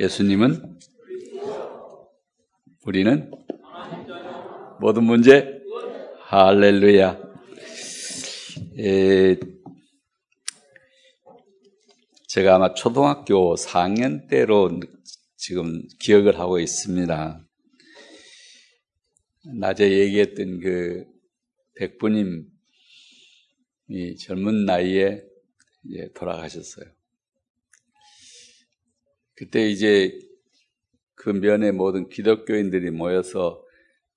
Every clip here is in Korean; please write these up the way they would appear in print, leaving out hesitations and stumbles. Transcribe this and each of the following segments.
예수님은 우리는 모든 문제 할렐루야. 제가 아마 초등학교 4학년 때로 지금 기억을 하고 있습니다. 낮에 얘기했던 그 백부님이 젊은 나이에 돌아가셨어요. 그때 이제 그 면의 모든 기독교인들이 모여서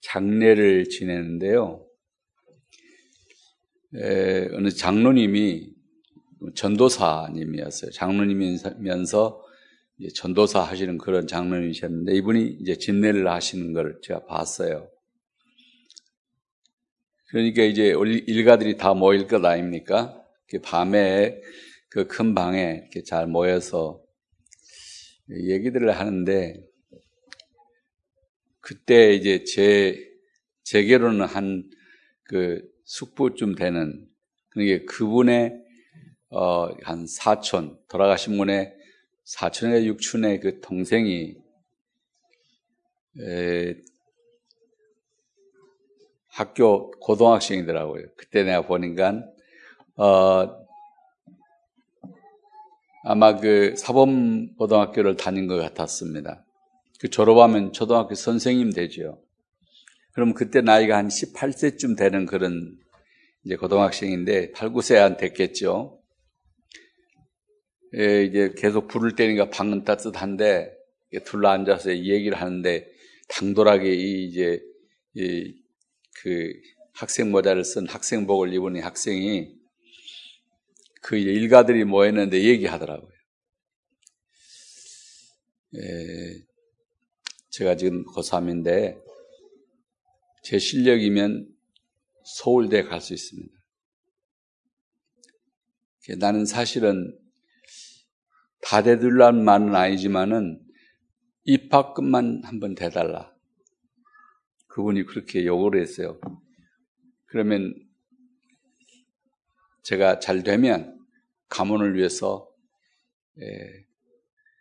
장례를 지내는데요. 어느 장로님이 전도사님이었어요. 장로님이면서 이제 전도사 하시는 그런 장로님이셨는데 이분이 이제 진례를 하시는 걸 제가 봤어요. 그러니까 이제 일가들이 다 모일 것 아닙니까? 밤에 그 큰 방에 이렇게 잘 모여서 얘기들을 하는데 그때 이제 제게로는 한 그 숙부쯤 되는, 그러니까 그분의 한 사촌, 돌아가신 분의 사촌의 육촌의 그 동생이 학교 고등학생이더라고요. 그때 내가 보니까 아마 그 사범고등학교를 다닌 것 같았습니다. 그 졸업하면 초등학교 선생님 되죠. 그럼 그때 나이가 한 18세쯤 되는 그런 이제 고등학생인데 8, 9세 안 됐겠죠. 이제 계속 부를 때니까 방은 따뜻한데 둘러앉아서 얘기를 하는데 당돌하게 이제 그 학생 모자를 쓴 학생복을 입은 이 학생이 그 일가들이 모였는데 얘기하더라고요. 제가 지금 고3인데 제 실력이면 서울대 갈 수 있습니다. 나는 사실은 다 대둘란 말은 아니지만은 입학금만 한번 대달라. 그분이 그렇게 요구를 했어요. 그러면 제가 잘 되면 가문을 위해서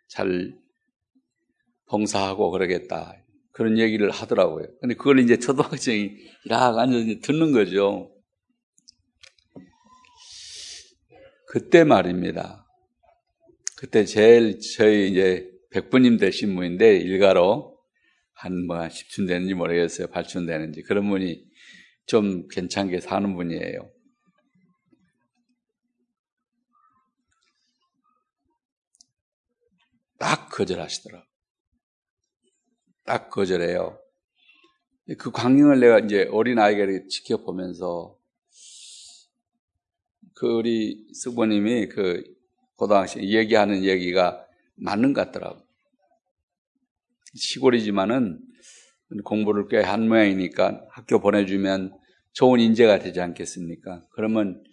잘 봉사하고 그러겠다. 그런 얘기를 하더라고요. 근데 그걸 이제 초등학생이 락 앉아서 듣는 거죠. 그때 말입니다. 그때 제일 저희 이제 백부님 되신 분인데 일가로 한 뭐 10춘 되는지 모르겠어요. 8춘 되는지. 그런 분이 좀 괜찮게 사는 분이에요. 딱 거절하시더라고요. 딱 거절해요. 그 광경을 내가 이제 어린아이가 지켜보면서 그 우리 스부님이 그 고등학생 얘기하는 얘기가 맞는 것 같더라고요. 시골이지만은 공부를 꽤 한 모양이니까 학교 보내주면 좋은 인재가 되지 않겠습니까? 그러면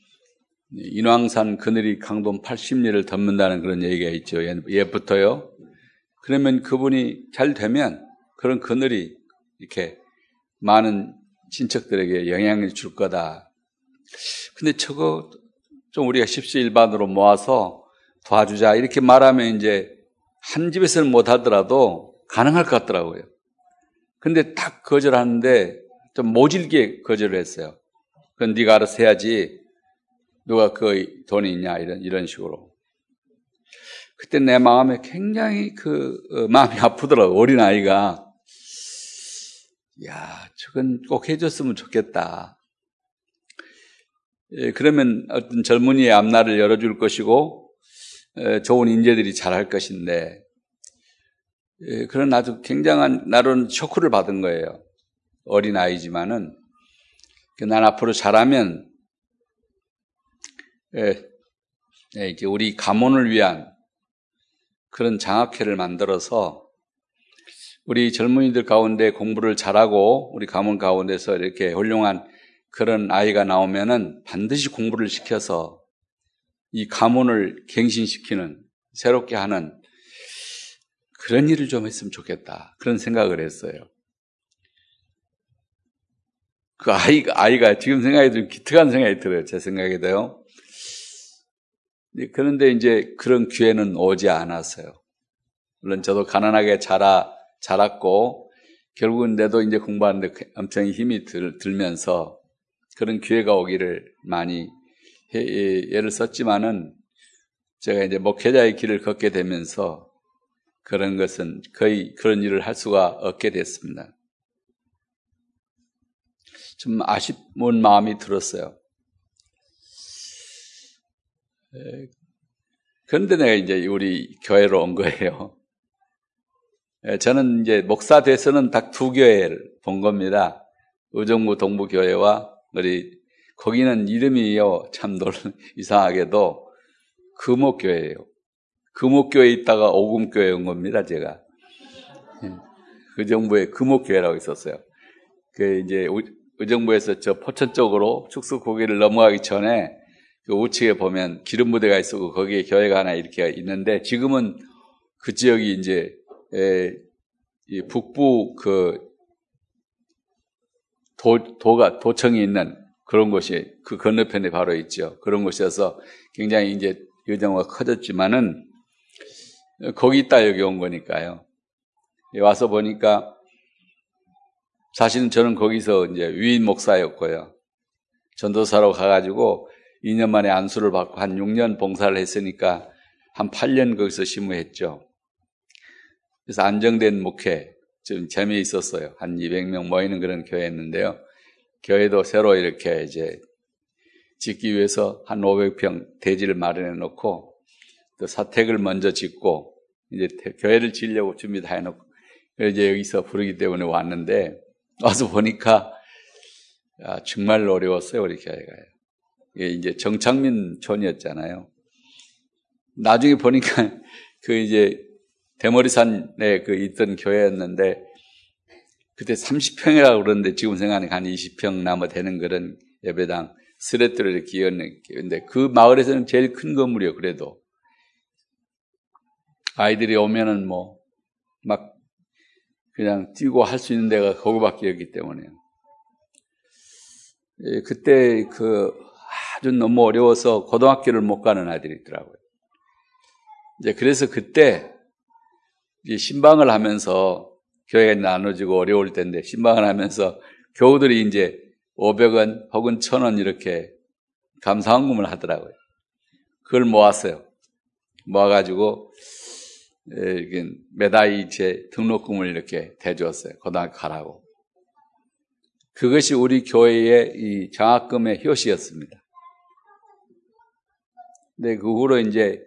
인왕산 그늘이 강동 80리를 덮는다는 그런 얘기가 있죠. 옛부터요. 그러면 그분이 잘 되면 그런 그늘이 이렇게 많은 친척들에게 영향을 줄 거다. 근데 저거 좀 우리가 십시일반으로 모아서 도와주자. 이렇게 말하면 이제 한 집에서는 못하더라도 가능할 것 같더라고요. 근데 딱 거절하는데 좀 모질게 거절을 했어요. 그건 네가 알아서 해야지. 누가 그 돈이 있냐. 이런 식으로. 그때 내 마음에 굉장히 마음이 아프더라고요. 어린아이가. 야, 저건 꼭 해줬으면 좋겠다. 그러면 어떤 젊은이의 앞날을 열어줄 것이고 좋은 인재들이 잘할 것인데 그런 아주 굉장한 나름 쇼크를 받은 거예요. 어린아이지만은 난 앞으로 잘하면 이제 우리 가문을 위한 그런 장학회를 만들어서 우리 젊은이들 가운데 공부를 잘하고 우리 가문 가운데서 이렇게 훌륭한 그런 아이가 나오면은 반드시 공부를 시켜서 이 가문을 갱신시키는, 새롭게 하는 그런 일을 좀 했으면 좋겠다. 그런 생각을 했어요. 그 아이가 지금 생각이 들면 기특한 생각이 들어요. 제 생각에도요. 그런데 이제 그런 기회는 오지 않았어요. 물론 저도 가난하게 자랐고 결국은 내도 이제 공부하는데 엄청 힘이 들면서 그런 기회가 오기를 많이 애를 썼지만은 제가 이제 목회자의 길을 걷게 되면서 그런 것은 거의 그런 일을 할 수가 없게 됐습니다. 좀 아쉬운 마음이 들었어요. 그런데 내가 이제 우리 교회로 온 거예요. 저는 이제 목사 돼서는 딱 두 교회를 본 겁니다. 의정부 동부교회와 우리 거기는 이름이요 참 이상하게도 금옥교회예요. 금옥교회에 있다가 오금교회에 온 겁니다. 제가 의정부에 금옥교회라고 있었어요. 그 이제 의정부에서 저 포천 쪽으로 축수고개를 넘어가기 전에 그 우측에 보면 기름부대가 있고 거기에 교회가 하나 이렇게 있는데 지금은 그 지역이 이제 이 북부 그 도청이 있는 그런 곳이 그 건너편에 바로 있죠. 그런 곳이어서 굉장히 이제 의정부가 커졌지만은 거기 있다 여기 온 거니까요. 와서 보니까 사실은 저는 거기서 이제 위인 목사였고요. 전도사로 가가지고 2년 만에 안수를 받고 한 6년 봉사를 했으니까 한 8년 거기서 신무했죠. 그래서 안정된 목회, 좀 재미있었어요. 한 200명 모이는 그런 교회였는데요. 교회도 새로 이렇게 이제 짓기 위해서 한 500평 대지를 마련해 놓고 또 사택을 먼저 짓고 이제 교회를 지으려고 준비 다 해놓고 이제 여기서 부르기 때문에 왔는데 와서 보니까 정말 어려웠어요. 우리 교회가. 이게 이제 정착민촌이었잖아요. 나중에 보니까 그 이제 대머리산에 그 있던 교회였는데 그때 30평이라고 그러는데 지금 생각하니까 한 20평 남아 되는 그런 예배당 스레트로 이렇게 이었는데 그 마을에서는 제일 큰 건물이에요. 그래도 아이들이 오면은 뭐 막 그냥 뛰고 할 수 있는 데가 거기밖에 없기 때문에요. 그때 그 아주 너무 어려워서 고등학교를 못 가는 아이들이 있더라고요. 이제 그래서 그때 이제 신방을 하면서 교회가 나눠지고 어려울 때인데 신방을 하면서 교우들이 이제 500원 혹은 1000원 이렇게 감사헌금을 하더라고요. 그걸 모았어요. 모아가지고 이렇게 매달 제 등록금을 이렇게 대주었어요. 고등학교 가라고. 그것이 우리 교회의 이 장학금의 효시였습니다. 근데 그 후로 이제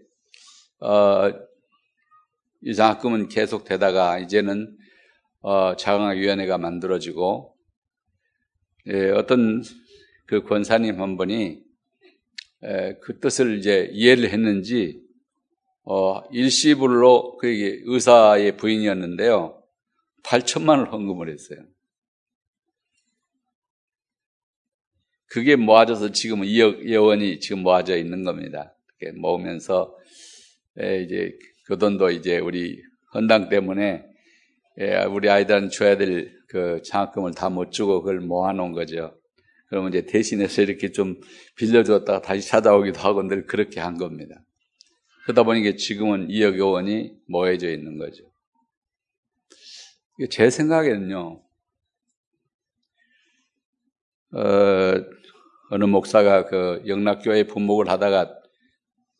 이 장학금은 계속 되다가 이제는 자강학위원회가 만들어지고 어떤 그 권사님 한 분이 그 뜻을 이제 이해를 했는지 일시불로 그 의사의 부인이었는데요 8천만 원을 헌금을 했어요. 그게 모아져서 지금은 2억여 원이 지금 모아져 있는 겁니다. 이렇게 모으면서 이제 그 돈도 이제 우리 헌당 때문에 우리 아이들한테 줘야 될 그 장학금을 다 못 주고 그걸 모아놓은 거죠. 그러면 이제 대신해서 이렇게 좀 빌려주었다가 다시 찾아오기도 하고 늘 그렇게 한 겁니다. 그러다 보니까 지금은 2억여 원이 모여져 있는 거죠. 제 생각에는요, 어느 목사가 그 영락교회 분목을 하다가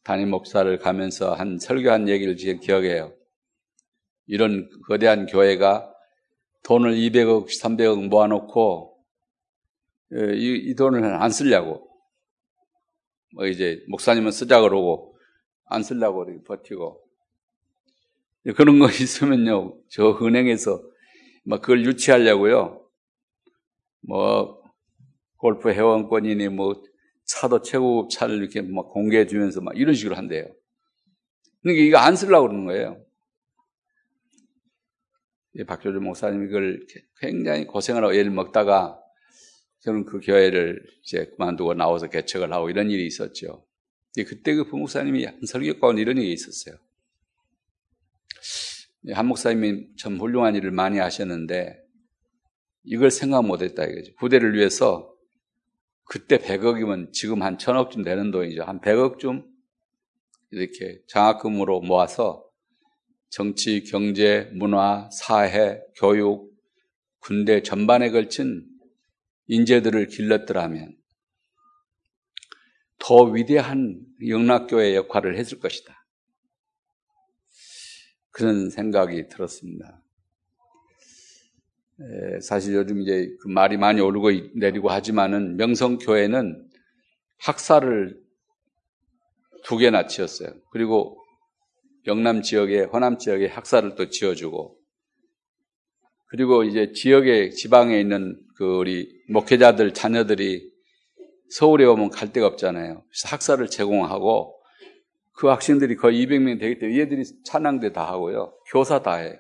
담임 목사를 가면서 한 설교한 얘기를 지금 기억해요. 이런 거대한 교회가 돈을 200억, 300억 모아놓고 이 돈을 안 쓰려고 이제 목사님은 쓰자고 그러고 안 쓰려고 이렇게 버티고 그런 거 있으면요 저 은행에서 막 그걸 유치하려고요 뭐 골프 회원권이니 뭐 차도 최고급 차를 이렇게 막 공개해 주면서 막 이런 식으로 한대요. 그러니까 이거 안 쓰려고 그러는 거예요. 박조준 목사님이 그걸 굉장히 고생을 하고 애를 먹다가 저는 그 교회를 이제 그만두고 나와서 개척을 하고 이런 일이 있었죠. 그때 그 부목사님이 한 설교 가운데 이런 일이 있었어요. 한 목사님이 참 훌륭한 일을 많이 하셨는데 이걸 생각 못했다 이거죠. 부대를 위해서 그때 100억이면 지금 한 1000억쯤 되는 돈이죠. 한 100억쯤 이렇게 장학금으로 모아서 정치, 경제, 문화, 사회, 교육, 군대 전반에 걸친 인재들을 길렀더라면 더 위대한 영락교회의 역할을 했을 것이다. 그런 생각이 들었습니다. 사실 요즘 이제 그 말이 많이 오르고 내리고 하지만은 명성교회는 학사를 2개나 지었어요. 그리고 영남 지역에, 호남 지역에 학사를 또 지어주고, 그리고 이제 지역에, 지방에 있는 그 우리 목회자들, 자녀들이 서울에 오면 갈 데가 없잖아요. 그래서 학사를 제공하고, 그 학생들이 거의 200명 되기 때문에 얘들이 찬양대 다 하고요. 교사 다 해요.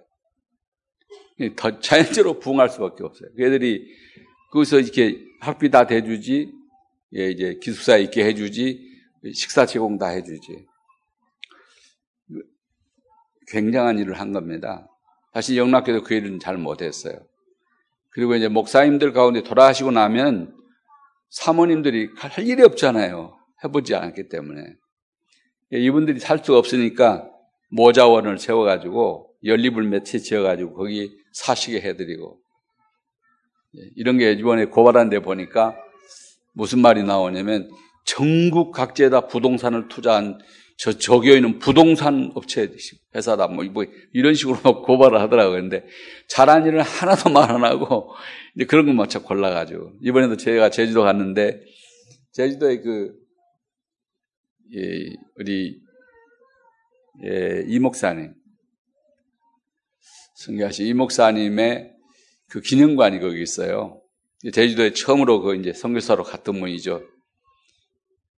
더 자연적으로 부흥할 수밖에 없어요. 그 애들이 거기서 이렇게 학비 다 대주지, 예, 이제 기숙사 있게 해주지, 식사 제공 다 해주지. 굉장한 일을 한 겁니다. 사실 영락교도 그 일은 잘 못했어요. 그리고 이제 목사님들 가운데 돌아가시고 나면 사모님들이 할 일이 없잖아요. 해보지 않았기 때문에. 이분들이 살 수가 없으니까 모자원을 세워가지고 연립을 몇 채 지어가지고 거기 사시게 해드리고. 이런 게 이번에 고발한 데 보니까 무슨 말이 나오냐면 전국 각지에다 부동산을 투자한 저기에 있는 부동산 업체 회사다 뭐 이런 식으로 고발을 하더라고요. 근데 잘한 일을 하나도 말 안 하고 이제 그런 것만 참 골라가지고. 이번에도 제가 제주도 갔는데 제주도에 우리 이 목사님 승계하신 이 목사님의 그 기념관이 거기 있어요. 제주도에 처음으로 그 이제 선교사로 갔던 분이죠.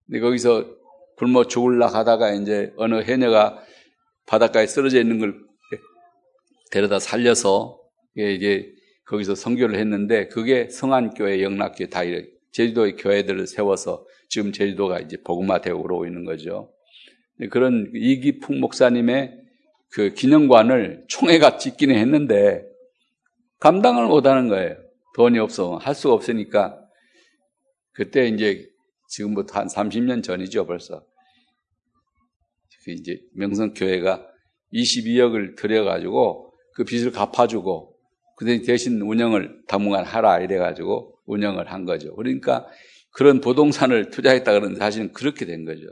근데 거기서 굶어 죽을라 하다가 이제 어느 해녀가 바닷가에 쓰러져 있는 걸 데려다 살려서 이게 거기서 선교를 했는데 그게 성안교회, 영락교회 다 이래 제주도의 교회들을 세워서 지금 제주도가 이제 복음화되고 그러고 있는 거죠. 그런 이기풍 목사님의 그 기념관을 총회가 짓기는 했는데 감당을 못하는 거예요. 돈이 없어 할 수가 없으니까. 그때 이제 지금부터 한 30년 전이죠, 벌써. 이제 명성교회가 22억을 들여가지고 그 빚을 갚아주고 그 대신 운영을 당분간 하라 이래가지고 운영을 한 거죠. 그러니까 그런 부동산을 투자했다 그러는데 사실은 그렇게 된 거죠.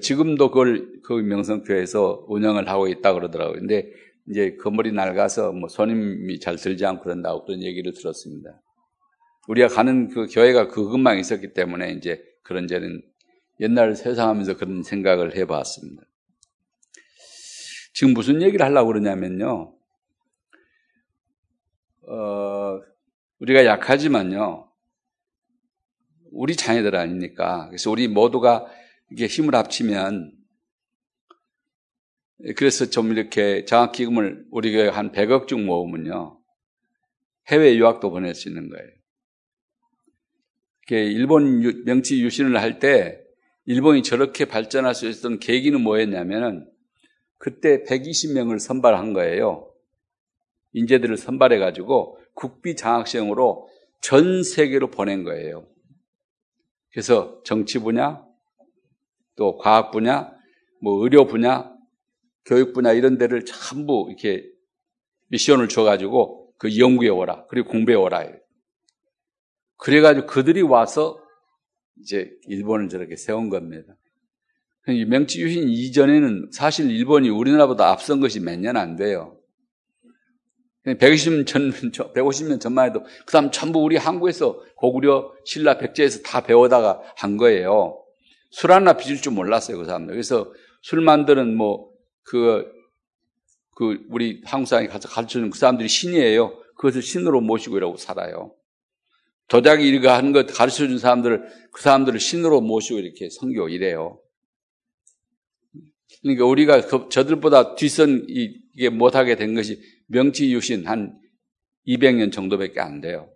지금도 그걸 그 명성교회에서 운영을 하고 있다 그러더라고요. 근데 이제 건물이 낡아서 뭐 손님이 잘 들지 않고 그런다고 그런 얘기를 들었습니다. 우리가 가는 그 교회가 그것만 있었기 때문에 이제 그런 데는 옛날 세상하면서 그런 생각을 해봤습니다. 지금 무슨 얘기를 하려고 그러냐면요. 우리가 약하지만요. 우리 자녀들 아닙니까? 그래서 우리 모두가 이게 힘을 합치면, 그래서 좀 이렇게 장학기금을 우리 교회 한 100억쯤 모으면요. 해외 유학도 보낼 수 있는 거예요. 일본 명치 유신을 할 때 일본이 저렇게 발전할 수 있었던 계기는 뭐였냐면은 그때 120명을 선발한 거예요. 인재들을 선발해가지고 국비 장학생으로 전 세계로 보낸 거예요. 그래서 정치 분야, 또 과학 분야, 뭐 의료 분야, 교육 분야 이런 데를 전부 이렇게 미션을 줘가지고 그 연구해 오라, 그리고 공부해 오라. 그래가지고 그들이 와서 이제 일본을 저렇게 세운 겁니다. 명치 유신 이전에는 사실 일본이 우리나라보다 앞선 것이 몇 년 안 돼요. 150년 전만 해도 그 다음 전부 우리 한국에서 고구려, 신라, 백제에서 다 배우다가 한 거예요. 술 하나 빚을 줄 몰랐어요, 그 사람들. 그래서 술 만드는 뭐 우리 한국 사람이 가르쳐주는 그 사람들이 신이에요. 그것을 신으로 모시고 이러고 살아요. 도자기 일과 하는 것 가르쳐준 그 사람들을 신으로 모시고 이렇게 선교 이래요. 그러니까 우리가 저들보다 뒤선 이게 못하게 된 것이 명치 유신 한 200년 정도밖에 안 돼요.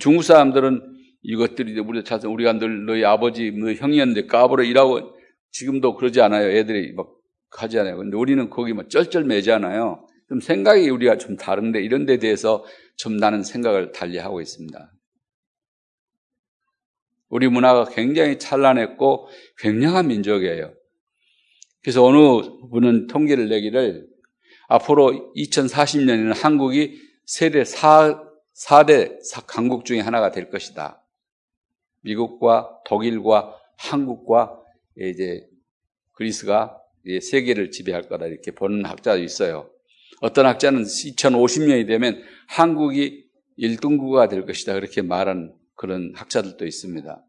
중국 사람들은 이것들이 우리가 늘 너희 아버지, 너희 형이었는데 까불어 일하고 지금도 그러지 않아요. 애들이 막 하지 않아요. 근데 우리는 거기 막 쩔쩔매잖아요. 좀 생각이 우리가 좀 다른데 이런 데 대해서 좀 나는 생각을 달리 하고 있습니다. 우리 문화가 굉장히 찬란했고 굉장한 민족이에요. 그래서 어느 분은 통계를 내기를 앞으로 2040년에는 한국이 세계 4대 강국 중에 하나가 될 것이다. 미국과 독일과 한국과 이제 그리스가 이제 세계를 지배할 거다 이렇게 보는 학자도 있어요. 어떤 학자는 2050년이 되면 한국이 1등국가 될 것이다 그렇게 말한 그런 학자들도 있습니다.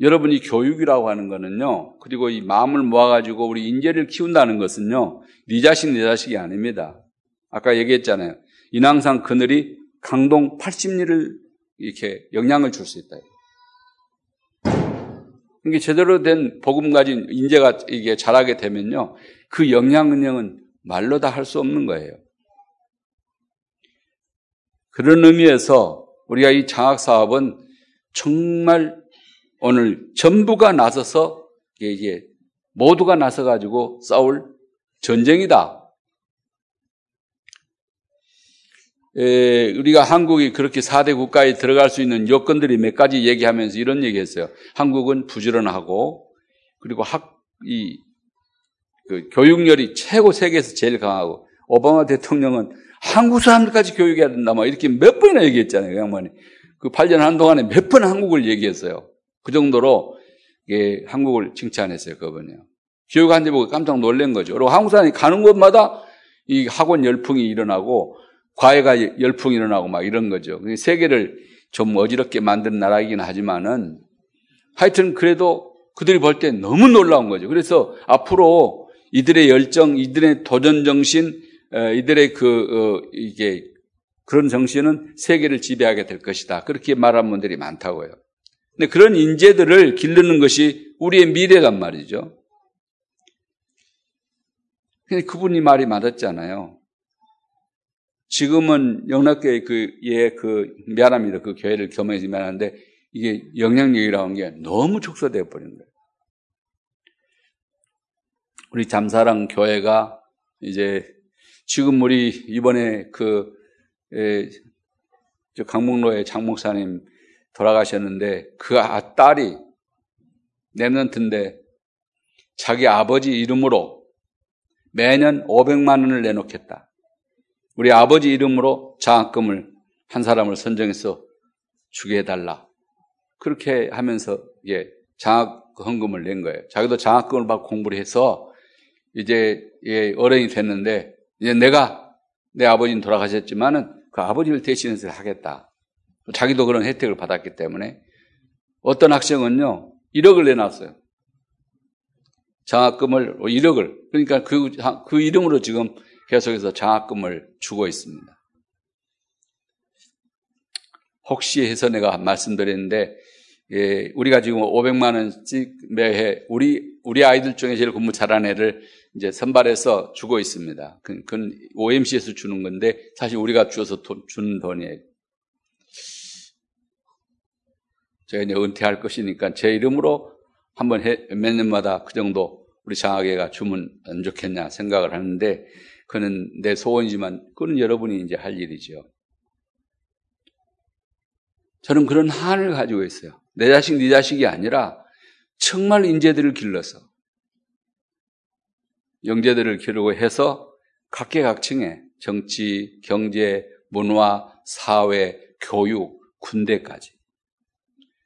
여러분이 교육이라고 하는 거는요, 그리고 이 마음을 모아가지고 우리 인재를 키운다는 것은요, 네 자식, 내 자식이 아닙니다. 아까 얘기했잖아요. 인왕산 그늘이 강동 80리를 이렇게 영향을 줄 수 있다. 이게 제대로 된 복음 가진 인재가 이게 자라게 되면요, 그 영향은 말로 다 할 수 없는 거예요. 그런 의미에서 우리가 이 장학 사업은 정말 오늘 전부가 나서서 이게 모두가 나서 가지고 싸울 전쟁이다. 우리가 한국이 그렇게 4대 국가에 들어갈 수 있는 요건들이 몇 가지 얘기하면서 이런 얘기했어요. 한국은 부지런하고 그리고 교육열이 최고 세계에서 제일 강하고 오바마 대통령은 한국 사람들까지 교육해야 된다 막 이렇게 몇 번이나 얘기했잖아요. 그 양반이 그 8년 한 동안에 몇 번 한국을 얘기했어요. 그 정도로 한국을 칭찬했어요. 그분이요. 교육한 지 보고 깜짝 놀란 거죠. 그리고 한국 사람이 가는 곳마다 이 학원 열풍이 일어나고 과외가 열풍이 일어나고 막 이런 거죠. 세계를 좀 어지럽게 만든 나라이긴 하지만은 하여튼 그래도 그들이 볼 때 너무 놀라운 거죠. 그래서 앞으로 이들의 열정, 이들의 도전 정신, 이들의 그런 정신은 세계를 지배하게 될 것이다. 그렇게 말하는 분들이 많다고요. 근데 그런 인재들을 기르는 것이 우리의 미래란 말이죠. 근데 그분이 말이 맞았잖아요. 지금은 영락교회 미안합니다. 그 교회를 겸해서 미안한데, 이게 영향력이라고 하는 게 너무 축소되어 버린 거예요. 우리 잠사랑 교회가 이제, 지금 우리 이번에 강목로의 장목사님 돌아가셨는데, 그 딸이 랩런트인데, 자기 아버지 이름으로 매년 500만 원을 내놓겠다. 우리 아버지 이름으로 장학금을 한 사람을 선정해서 주게 해달라. 그렇게 하면서 장학헌금을 낸 거예요. 자기도 장학금을 받고 공부를 해서 이제 어른이 됐는데 이제 내 아버지는 돌아가셨지만은 그 아버지를 대신해서 하겠다. 자기도 그런 혜택을 받았기 때문에 어떤 학생은요 1억을 내놨어요. 장학금을 1억을 그러니까 그 이름으로 지금 계속해서 장학금을 주고 있습니다. 혹시 해서 내가 말씀드렸는데 우리가 지금 500만 원씩 매해 우리 아이들 중에 제일 공부 잘하는 애를 이제 선발해서 주고 있습니다. 그건 OMC에서 주는 건데 사실 우리가 주어서 주는 돈이에요. 제가 이제 은퇴할 것이니까 제 이름으로 한번 몇 년마다 그 정도 우리 장학회가 주면 안 좋겠냐 생각을 하는데 그는 내 소원이지만 그건 여러분이 이제 할 일이죠. 저는 그런 한을 가지고 있어요. 내 자식, 네 자식이 아니라 정말 인재들을 길러서 영재들을 기르고 해서 각계각층의 정치, 경제, 문화, 사회, 교육, 군대까지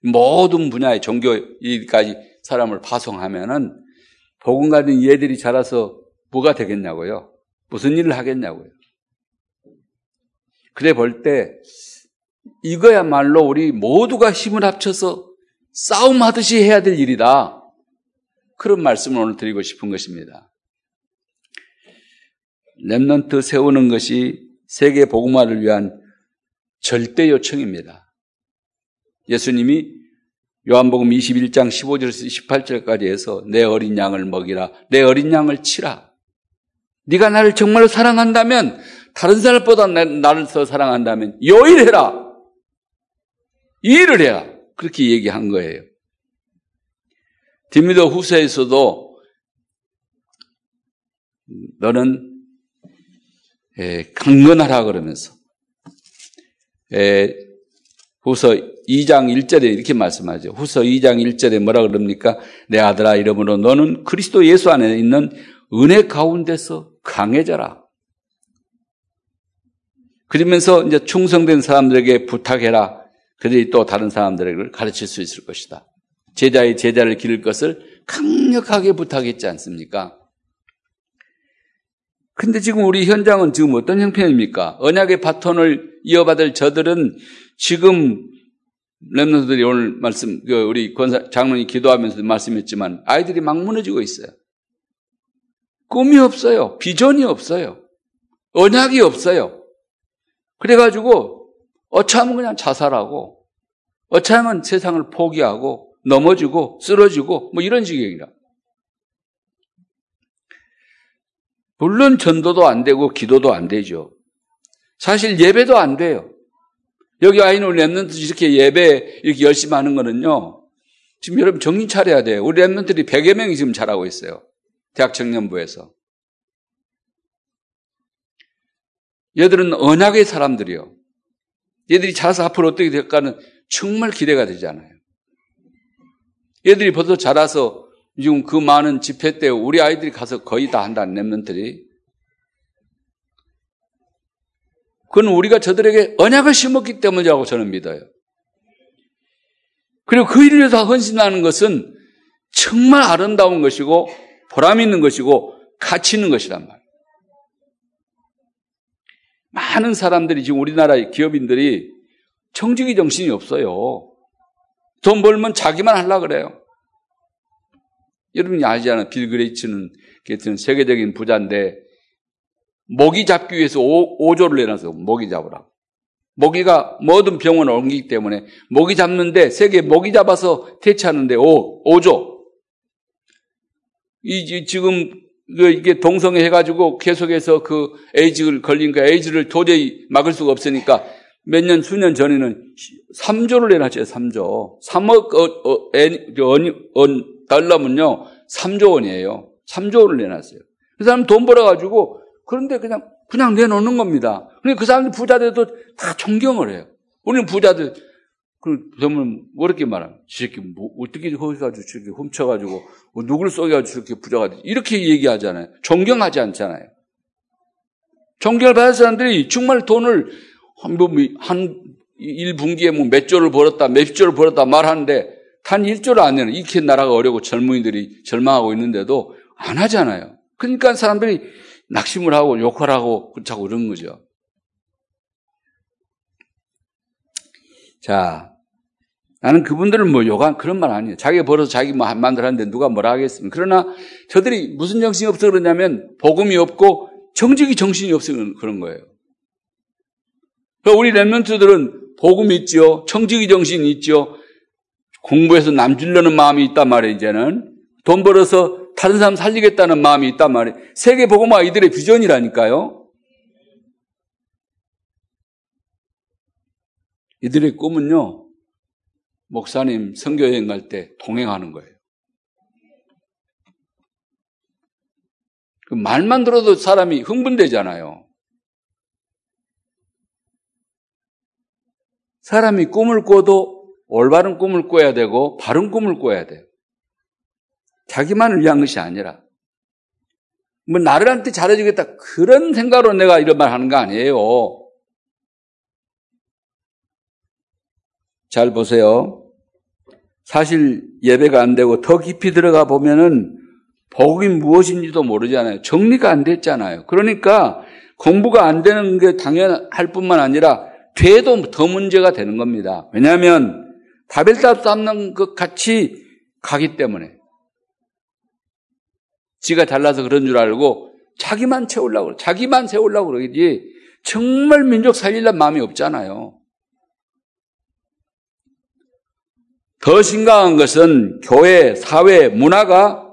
모든 분야의 종교까지 사람을 파송하면은 복음 가진 얘들이 자라서 뭐가 되겠냐고요. 무슨 일을 하겠냐고요. 그래 볼 때 이거야말로 우리 모두가 힘을 합쳐서 싸움하듯이 해야 될 일이다. 그런 말씀을 오늘 드리고 싶은 것입니다. 렘넌트 세우는 것이 세계 복음화를 위한 절대 요청입니다. 예수님이 요한복음 21장 15절에서 18절까지 해서 내 어린 양을 먹이라, 내 어린 양을 치라. 네가 나를 정말로 사랑한다면 다른 사람보다 나를 더 사랑한다면 여일해라. 이 일을 해라. 그렇게 얘기한 거예요. 디모데 후서에서도 너는 강건하라 그러면서 후서 2장 1절에 이렇게 말씀하죠. 후서 2장 1절에 뭐라 그럽니까? 내 아들아 이러므로 너는 그리스도 예수 안에 있는 은혜 가운데서 강해져라. 그러면서 이제 충성된 사람들에게 부탁해라. 그들이 또 다른 사람들에게 가르칠 수 있을 것이다. 제자의 제자를 기를 것을 강력하게 부탁했지 않습니까? 근데 지금 우리 현장은 지금 어떤 형편입니까? 언약의 바톤을 이어받을 저들은 지금 렘넌트들이 오늘 말씀, 우리 장로님 기도하면서도 말씀했지만 아이들이 막 무너지고 있어요. 꿈이 없어요. 비전이 없어요. 언약이 없어요. 그래가지고 어차하면 그냥 자살하고 어차하면 세상을 포기하고 넘어지고 쓰러지고 뭐 이런 지경이라. 물론 전도도 안 되고 기도도 안 되죠. 사실 예배도 안 돼요. 여기 와 있는 우리 랩런트 이렇게 예배 이렇게 열심히 하는 거는요. 지금 여러분 정신 차려야 돼요. 우리 랩런트들이 100여 명이 지금 잘하고 있어요. 대학 청년부에서. 얘들은 언약의 사람들이요. 얘들이 자라서 앞으로 어떻게 될까는 정말 기대가 되잖아요. 얘들이 벌써 자라서 지금 그 많은 집회 때 우리 아이들이 가서 거의 다 한다는 랩런트들이. 그건 우리가 저들에게 언약을 심었기 때문이라고 저는 믿어요. 그리고 그 일을 위해서 헌신하는 것은 정말 아름다운 것이고 보람 있는 것이고 가치 있는 것이란 말이에요. 많은 사람들이 지금 우리나라의 기업인들이 청지기 정신이 없어요. 돈 벌면 자기만 하려고 그래요. 여러분이 아시잖아요. 빌 그레이츠는 세계적인 부자인데 모기 잡기 위해서 5조를 내놔서 모기 잡으라고. 모기가 모든 병원을 옮기기 때문에 모기 잡는데 세계 모기 잡아서 퇴치하는데 5조. 지금 이게 동성애 해가지고 계속해서 그 에이즈를 걸리니까 에이즈를 도저히 막을 수가 없으니까 몇 년, 수년 전에는 3조를 내놨죠, 3조. 3억 달러면요, 3조 원이에요. 3조 원을 내놨어요. 그 사람 돈 벌어가지고 그런데 그냥 내놓는 겁니다. 근데 그 사람들 부자들도 다 존경을 해요. 우리는 부자들, 정말 어렵게 말하면, 저렇게 뭐, 어떻게 거기가지고 저렇게 훔쳐가지고, 누굴 쏘여가지고 저렇게 부자가 돼. 이렇게 얘기하잖아요. 존경하지 않잖아요. 존경을 받은 사람들이 정말 돈을 한 1분기에 뭐 몇 조를 벌었다, 몇 조를 벌었다 말하는데, 단 1조를 안 내는, 이렇게 나라가 어려고 젊은이들이 절망하고 있는데도 안 하잖아요. 그러니까 사람들이 낙심을 하고 욕을 하고 자꾸 그런 거죠. 자, 나는 그분들을 욕한 그런 말 아니에요. 자기가 벌어서 자기 마음대로 하는데 누가 뭐라 하겠습니까? 그러나 저들이 무슨 정신이 없어 그러냐면 복음이 없고 정직이 정신이 없어 그런 거예요. 우리 렘넌트들은 복음이 있죠. 정직이 정신이 있죠. 공부해서 남 주려는 마음이 있단 말이에요. 이제는 돈 벌어서 다른 사람 살리겠다는 마음이 있단 말이에요. 세계복음화 이들의 비전이라니까요. 이들의 꿈은요, 목사님 선교여행 갈 때 동행하는 거예요. 말만 들어도 사람이 흥분되잖아요. 사람이 꿈을 꿔도 올바른 꿈을 꿔야 되고 바른 꿈을 꿔야 돼요. 자기만을 위한 것이 아니라 뭐 나를한테 잘해주겠다 그런 생각으로 내가 이런 말 하는 거 아니에요. 잘 보세요. 사실 예배가 안 되고 더 깊이 들어가 보면은 복음이 무엇인지도 모르잖아요. 정리가 안 됐잖아요. 그러니까 공부가 안 되는 게 당연할 뿐만 아니라 돼도 더 문제가 되는 겁니다. 왜냐하면 다벨탑 쌓는 것 같이 가기 때문에 지가 잘나서 그런 줄 알고 자기만 채우려고 그래. 자기만 세우려고 그러지 정말 민족 살리려는 마음이 없잖아요. 더 심각한 것은 교회, 사회, 문화가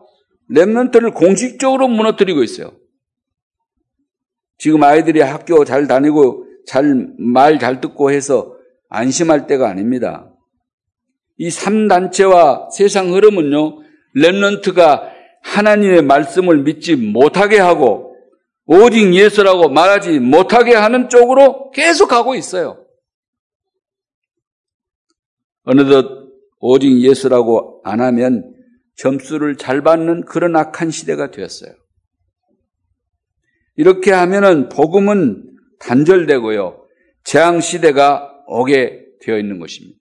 렘넌트를 공식적으로 무너뜨리고 있어요. 지금 아이들이 학교 잘 다니고 말 잘 듣고 해서 안심할 때가 아닙니다. 이 3단체와 세상 흐름은요. 렘넌트가 하나님의 말씀을 믿지 못하게 하고 오직 예수라고 말하지 못하게 하는 쪽으로 계속 가고 있어요. 어느덧 오직 예수라고 안 하면 점수를 잘 받는 그런 악한 시대가 되었어요. 이렇게 하면은 복음은 단절되고요, 재앙 시대가 오게 되어 있는 것입니다.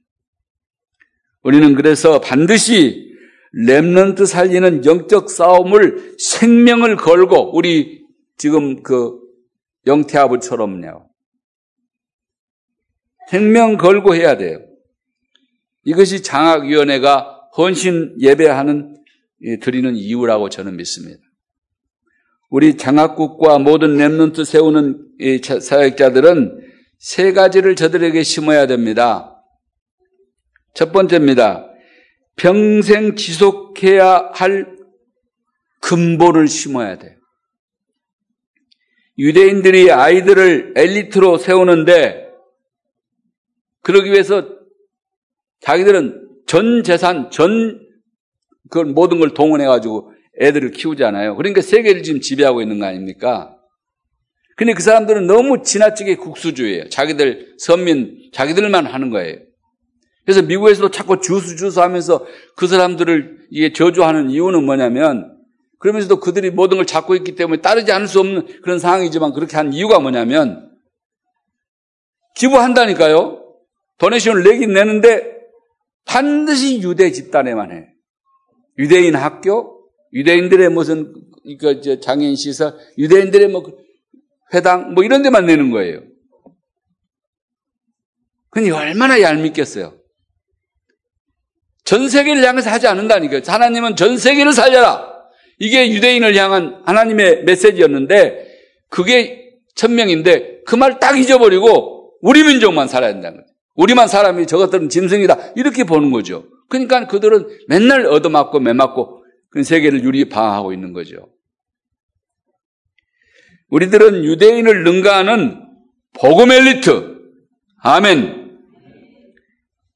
우리는 그래서 반드시 렘넌트 살리는 영적 싸움을 생명을 걸고, 우리 지금 그 영태 아부처럼요, 생명 걸고 해야 돼요. 이것이 장학위원회가 헌신 예배하는 드리는 이유라고 저는 믿습니다. 우리 장학국과 모든 렘넌트 세우는 이 사역자들은 세 가지를 저들에게 심어야 됩니다. 첫 번째입니다. 평생 지속해야 할 근본을 심어야 돼요. 유대인들이 아이들을 엘리트로 세우는데, 그러기 위해서 자기들은 전 재산, 그 모든 걸 동원해가지고 애들을 키우잖아요. 그러니까 세계를 지금 지배하고 있는 거 아닙니까? 근데 그 사람들은 너무 지나치게 국수주의예요. 자기들 선민, 자기들만 하는 거예요. 그래서 미국에서도 자꾸 주수 하면서 그 사람들을 이게 저주하는 이유는 뭐냐면, 그러면서도 그들이 모든 걸 잡고 있기 때문에 따르지 않을 수 없는 그런 상황이지만, 그렇게 한 이유가 뭐냐면, 기부한다니까요. 도네이션을 내긴 내는데 반드시 유대 집단에만 해. 유대인 학교, 유대인들의 무슨 장애인 시설, 유대인들의 뭐 회당 뭐 이런 데만 내는 거예요. 그니 얼마나 얄밉겠어요. 전 세계를 향해서 하지 않는다니까요. 하나님은 전 세계를 살려라. 이게 유대인을 향한 하나님의 메시지였는데, 그게 천명인데 그 말 딱 잊어버리고 우리 민족만 살아야 된다는 거예요. 우리만 사람이, 저것들은 짐승이다, 이렇게 보는 거죠. 그러니까 그들은 맨날 얻어맞고 매맞고 그 세계를 유리 방어하고 있는 거죠. 우리들은 유대인을 능가하는 복음 엘리트, 아멘,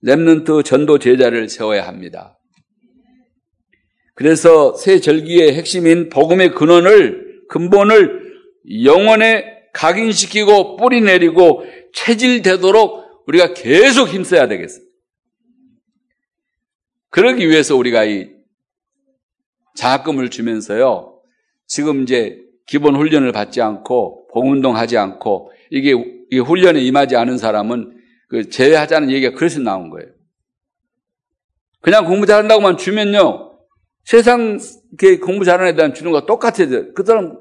렘넌트 전도 제자를 세워야 합니다. 그래서 새 절기의 핵심인 복음의 근본을 영혼에 각인시키고 뿌리 내리고 체질되도록 우리가 계속 힘써야 되겠습니다. 그러기 위해서 우리가 이 장학금을 주면서요, 지금 이제 기본 훈련을 받지 않고 복음운동 하지 않고 이게 훈련에 임하지 않은 사람은 그 제외하자는 얘기가 그래서 나온 거예요. 그냥 공부 잘한다고만 주면요, 세상 공부 잘하는 애들한테 주는 거 똑같아요. 그 사람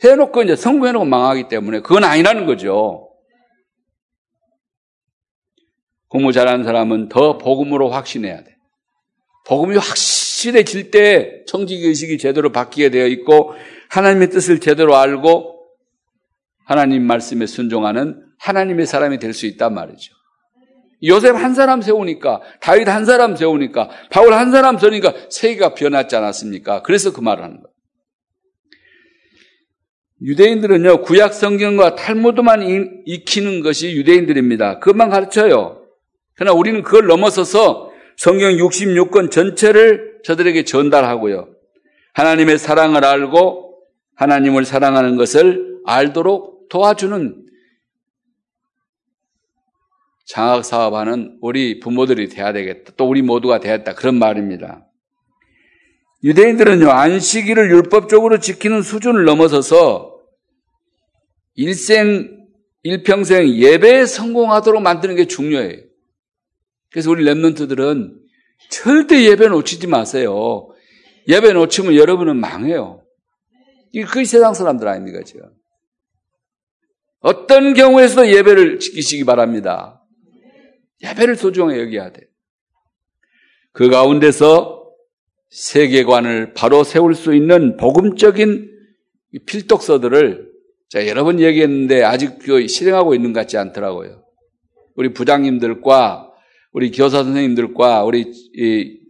해놓고 이제 성공해놓고 망하기 때문에 그건 아니라는 거죠. 공부 잘하는 사람은 더 복음으로 확신해야 돼. 복음이 확실해질 때 청지기의식이 제대로 바뀌게 되어 있고, 하나님의 뜻을 제대로 알고 하나님 말씀에 순종하는 하나님의 사람이 될 수 있단 말이죠. 요셉 한 사람 세우니까, 다윗 한 사람 세우니까, 바울 한 사람 세우니까 세계가 변하지 않았습니까? 그래서 그 말을 하는 거예요. 유대인들은요, 구약 성경과 탈무드만 익히는 것이 유대인들입니다. 그것만 가르쳐요. 그러나 우리는 그걸 넘어서서 성경 66권 전체를 저들에게 전달하고요, 하나님의 사랑을 알고 하나님을 사랑하는 것을 알도록 도와주는 장학사업하는 우리 부모들이 돼야 되겠다, 또 우리 모두가 되었다, 그런 말입니다. 유대인들은요, 안식일을 율법적으로 지키는 수준을 넘어서서 일평생 예배에 성공하도록 만드는 게 중요해요. 그래서 우리 렘넌트들은 절대 예배 놓치지 마세요. 예배 놓치면 여러분은 망해요. 이게 그 세상 사람들 아닙니까, 지금? 어떤 경우에서도 예배를 지키시기 바랍니다. 예배를 소중하게 여겨야 돼. 그 가운데서 세계관을 바로 세울 수 있는 복음적인 필독서들을 제가 여러 번 얘기했는데 아직 실행하고 있는 것 같지 않더라고요. 우리 부장님들과 우리 교사 선생님들과 우리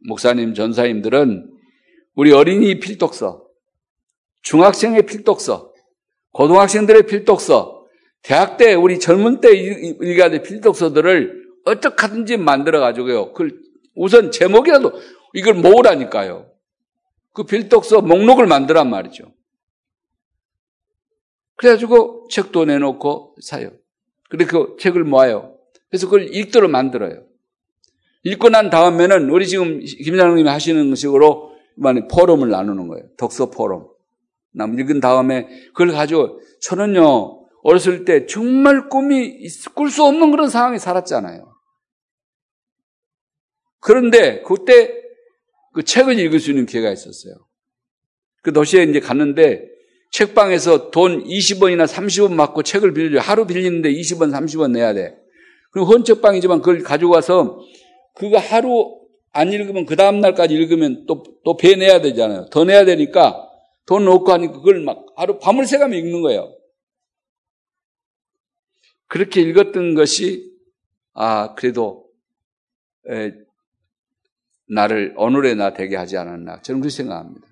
목사님, 전사님들은 우리 어린이 필독서, 중학생의 필독서, 고등학생들의 필독서, 대학 때 우리 젊은 때 읽어야 될 필독서들을 어떻게 하든지 만들어가지고요, 그걸 우선 제목이라도 이걸 모으라니까요. 그 필독서 목록을 만들란 말이죠. 그래가지고 책도 내놓고 사요. 그리고 책을 모아요. 그래서 그걸 읽도록 만들어요. 읽고 난 다음에는 우리 지금 김장님이 하시는 식으로 포럼을 나누는 거예요. 독서 포럼. 남 읽은 다음에 그걸 가지고 저는요, 어렸을 때 정말 꿀 수 없는 그런 상황에 살았잖아요. 그런데 그때 그 책을 읽을 수 있는 기회가 있었어요. 그 도시에 이제 갔는데 책방에서 돈 20원이나 30원 받고 책을 빌려줘요. 하루 빌리는데 20원, 30원 내야 돼. 그리고 헌책방이지만 그걸 가지고 가서 그거 하루 안 읽으면 그 다음날까지 읽으면 또 배 내야 되잖아요. 더 내야 되니까 돈 넣고 하니까 그걸 막 하루 밤을 새가며 읽는 거예요. 그렇게 읽었던 것이 그래도 나를 오늘의 나 되게 하지 않았나 저는 그렇게 생각합니다.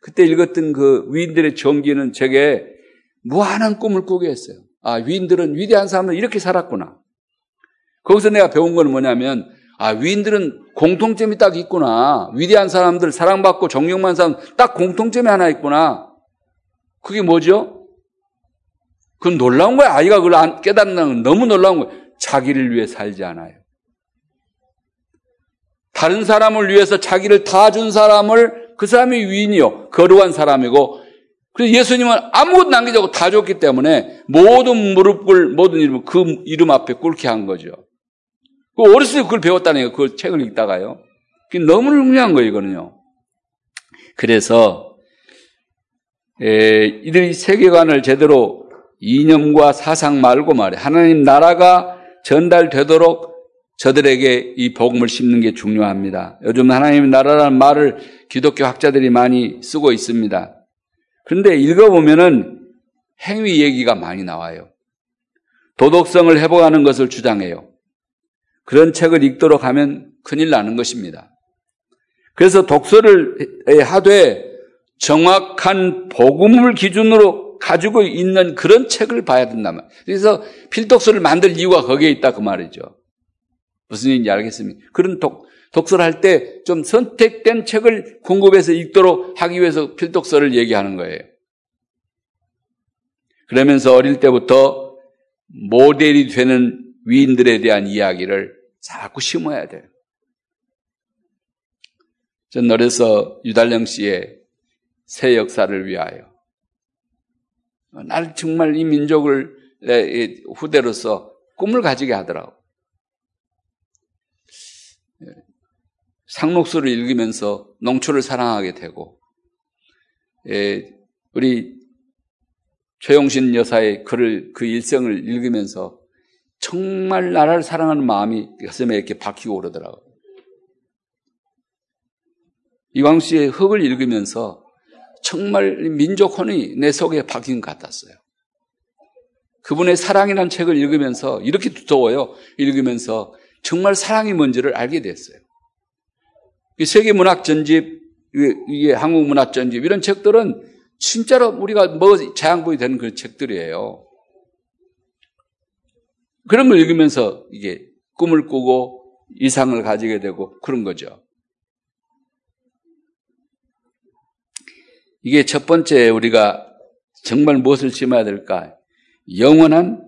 그때 읽었던 그 위인들의 전기는 제게 무한한 꿈을 꾸게 했어요. 위인들은 위대한 사람은 이렇게 살았구나. 거기서 내가 배운 건 뭐냐면 위인들은 공통점이 딱 있구나. 위대한 사람들, 사랑받고 존경받는 사람 딱 공통점이 하나 있구나. 그게 뭐죠? 그건 놀라운 거야. 아이가 그걸 깨닫는 건 너무 놀라운 거야. 자기를 위해 살지 않아요. 다른 사람을 위해서 자기를 다 준 사람을 그 사람이 위인이요. 거룩한 사람이고. 그래서 예수님은 아무것도 남기지 않고 다 줬기 때문에 모든 무릎 꿇을 모든 이름, 그 이름 앞에 꿇게 한 거죠. 어렸을 때 그걸 배웠다니까. 그 책을 읽다가요. 그게 너무 중요한 거예요, 이거는요. 그래서, 이들이 세계관을 제대로 이념과 사상 말고 하나님 나라가 전달되도록 저들에게 이 복음을 심는 게 중요합니다. 요즘 하나님의 나라라는 말을 기독교 학자들이 많이 쓰고 있습니다. 그런데 읽어보면은 행위 얘기가 많이 나와요. 도덕성을 회복하는 것을 주장해요. 그런 책을 읽도록 하면 큰일 나는 것입니다. 그래서 독서를 하되 정확한 복음을 기준으로 가지고 있는 그런 책을 봐야 된다면, 그래서 필독서를 만들 이유가 거기에 있다 그 말이죠. 무슨 얘기인지 알겠습니까? 그런 독서를 할 때 좀 선택된 책을 공급해서 읽도록 하기 위해서 필독서를 얘기하는 거예요. 그러면서 어릴 때부터 모델이 되는 위인들에 대한 이야기를 자꾸 심어야 돼요. 전 어려서 유달령 씨의 새 역사를 위하여 날 정말 이 민족을 후대로서 꿈을 가지게 하더라고. 상록수를 읽으면서 농촌을 사랑하게 되고, 우리 최용신 여사의 글을, 그 일생을 읽으면서 정말 나라를 사랑하는 마음이 가슴에 이렇게 박히고 오르더라고요. 이광수 씨의 흙을 읽으면서 정말 민족 혼이 내 속에 박힌 것 같았어요. 그분의 사랑이라는 책을 읽으면서 이렇게 두터워요. 읽으면서 정말 사랑이 뭔지를 알게 됐어요. 세계문학전집, 한국문학전집 이런 책들은 진짜로 우리가 자양분이 되는 그런 책들이에요. 그런 걸 읽으면서 이게 꿈을 꾸고 이상을 가지게 되고 그런 거죠. 이게 첫 번째 우리가 정말 무엇을 심어야 될까? 영원한